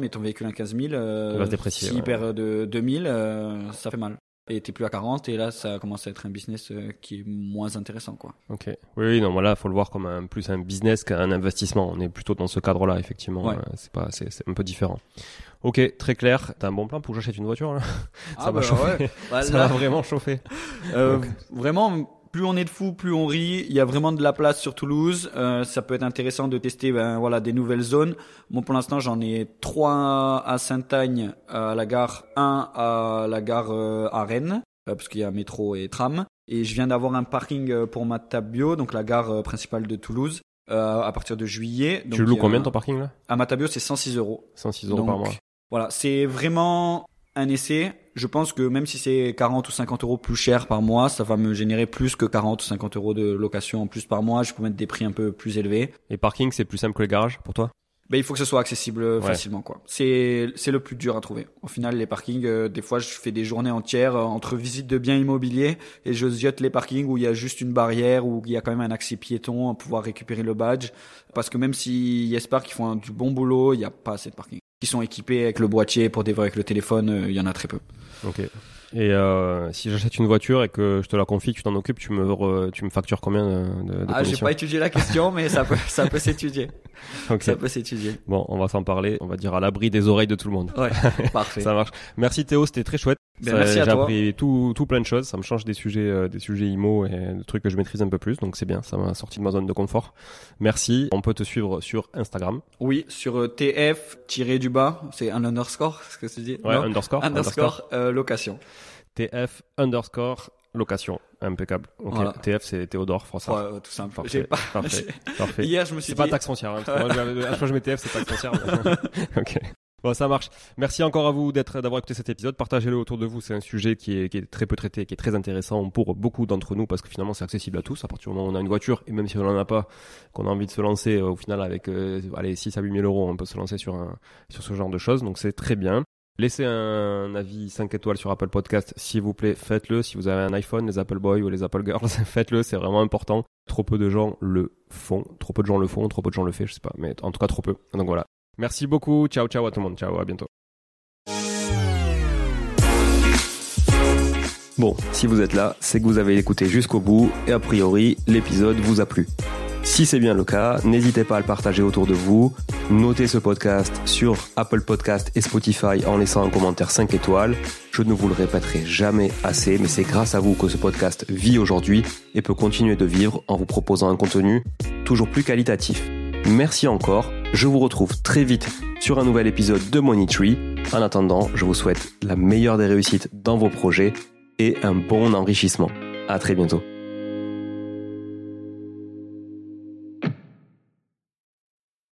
Mais ton véhicule à 15 000, s'il perd de 2 000, ça fait mal. Et t'es plus à 40, et là, ça commence à être un business qui est moins intéressant, quoi. Ok. Oui, non, voilà, faut le voir comme plus un business qu'un investissement. On est plutôt dans ce cadre-là, effectivement. Ouais. C'est un peu différent. Ok, très clair. T'as un bon plan pour que j'achète une voiture, là? Ça m'a chauffé. Ouais. Ça m'a vraiment chauffé. Vraiment, plus on est de fous, plus on rit. Il y a vraiment de la place sur Toulouse. Ça peut être intéressant de tester, des nouvelles zones. Bon, pour l'instant, j'en ai 3 à Saint-Agne, à la gare, 1 à la gare à Rennes, parce qu'il y a métro et tram. et je viens d'avoir un parking pour Matabiau, donc la gare principale de Toulouse, à partir de juillet. Donc, tu loues combien ton parking là ? À Matabiau, c'est 106 €. 106 € donc, par mois. Voilà, c'est vraiment un essai. Je pense que même si c'est 40 ou 50 € plus cher par mois, ça va me générer plus que 40 ou 50 € de location en plus par mois. Je peux mettre des prix un peu plus élevés. Et parking, c'est plus simple que les garages pour toi ? Ben, il faut que ce soit accessible facilement, quoi. C'est le plus dur à trouver. Au final, les parkings, des fois, je fais des journées entières entre visites de biens immobiliers et je ziote les parkings où il y a juste une barrière, où il y a quand même un accès piéton à pouvoir récupérer le badge. Parce que même si YesPark, ils font du bon boulot, il n'y a pas assez de parkings. Ils sont équipés avec le boîtier pour déverrouiller avec le téléphone, il y en a très peu. Ok. Et si j'achète une voiture et que je te la confie, tu t'en occupes, tu me factures combien de commission ? Ah, j'ai pas étudié la question, mais ça peut s'étudier. Okay. Ça peut s'étudier. Bon, on va s'en parler, on va dire à l'abri des oreilles de tout le monde. Ouais, parfait. Ça marche. Merci Théo, c'était très chouette. Ben, merci à toi. J'ai appris tout plein de choses, ça me change des sujets IMO et de trucs que je maîtrise un peu plus, donc c'est bien, ça m'a sorti de ma zone de confort. Merci, on peut te suivre sur Instagram. Oui, sur tf-du-bas, c'est un underscore, c'est ce que tu dis ? Ouais, non, underscore. Location. TF underscore location. Impeccable. Okay. Voilà. TF, c'est Théodore Froissart. Ouais, tout simple. Parfait. Parfait. Hier, je me suis dit... C'est pas taxe foncière. Hein. Je crois que je mets TF, c'est taxe foncière. Mais... ok. Bon, ça marche. Merci encore à vous d'avoir écouté cet épisode. Partagez-le autour de vous. C'est un sujet qui est très peu traité, qui est très intéressant pour beaucoup d'entre nous parce que finalement, c'est accessible à tous. À partir du moment où on a une voiture et même si on n'en a pas, qu'on a envie de se lancer, au final, avec 6 à 8 000 euros, on peut se lancer sur ce genre de choses. Donc, c'est très bien. Laissez un avis 5 étoiles sur Apple Podcast, s'il vous plaît, faites-le. Si vous avez un iPhone, les Apple Boys ou les Apple Girls, faites-le, c'est vraiment important. Trop peu de gens le font, je sais pas, mais en tout cas trop peu. Donc voilà. Merci beaucoup, ciao à tout le monde, ciao, à bientôt. Bon, si vous êtes là, c'est que vous avez écouté jusqu'au bout et a priori, l'épisode vous a plu. Si c'est bien le cas, n'hésitez pas à le partager autour de vous. Notez ce podcast sur Apple Podcast et Spotify en laissant un commentaire 5 étoiles. Je ne vous le répéterai jamais assez, mais c'est grâce à vous que ce podcast vit aujourd'hui et peut continuer de vivre en vous proposant un contenu toujours plus qualitatif. Merci encore. Je vous retrouve très vite sur un nouvel épisode de Moneytree. En attendant, je vous souhaite la meilleure des réussites dans vos projets et un bon enrichissement. À très bientôt.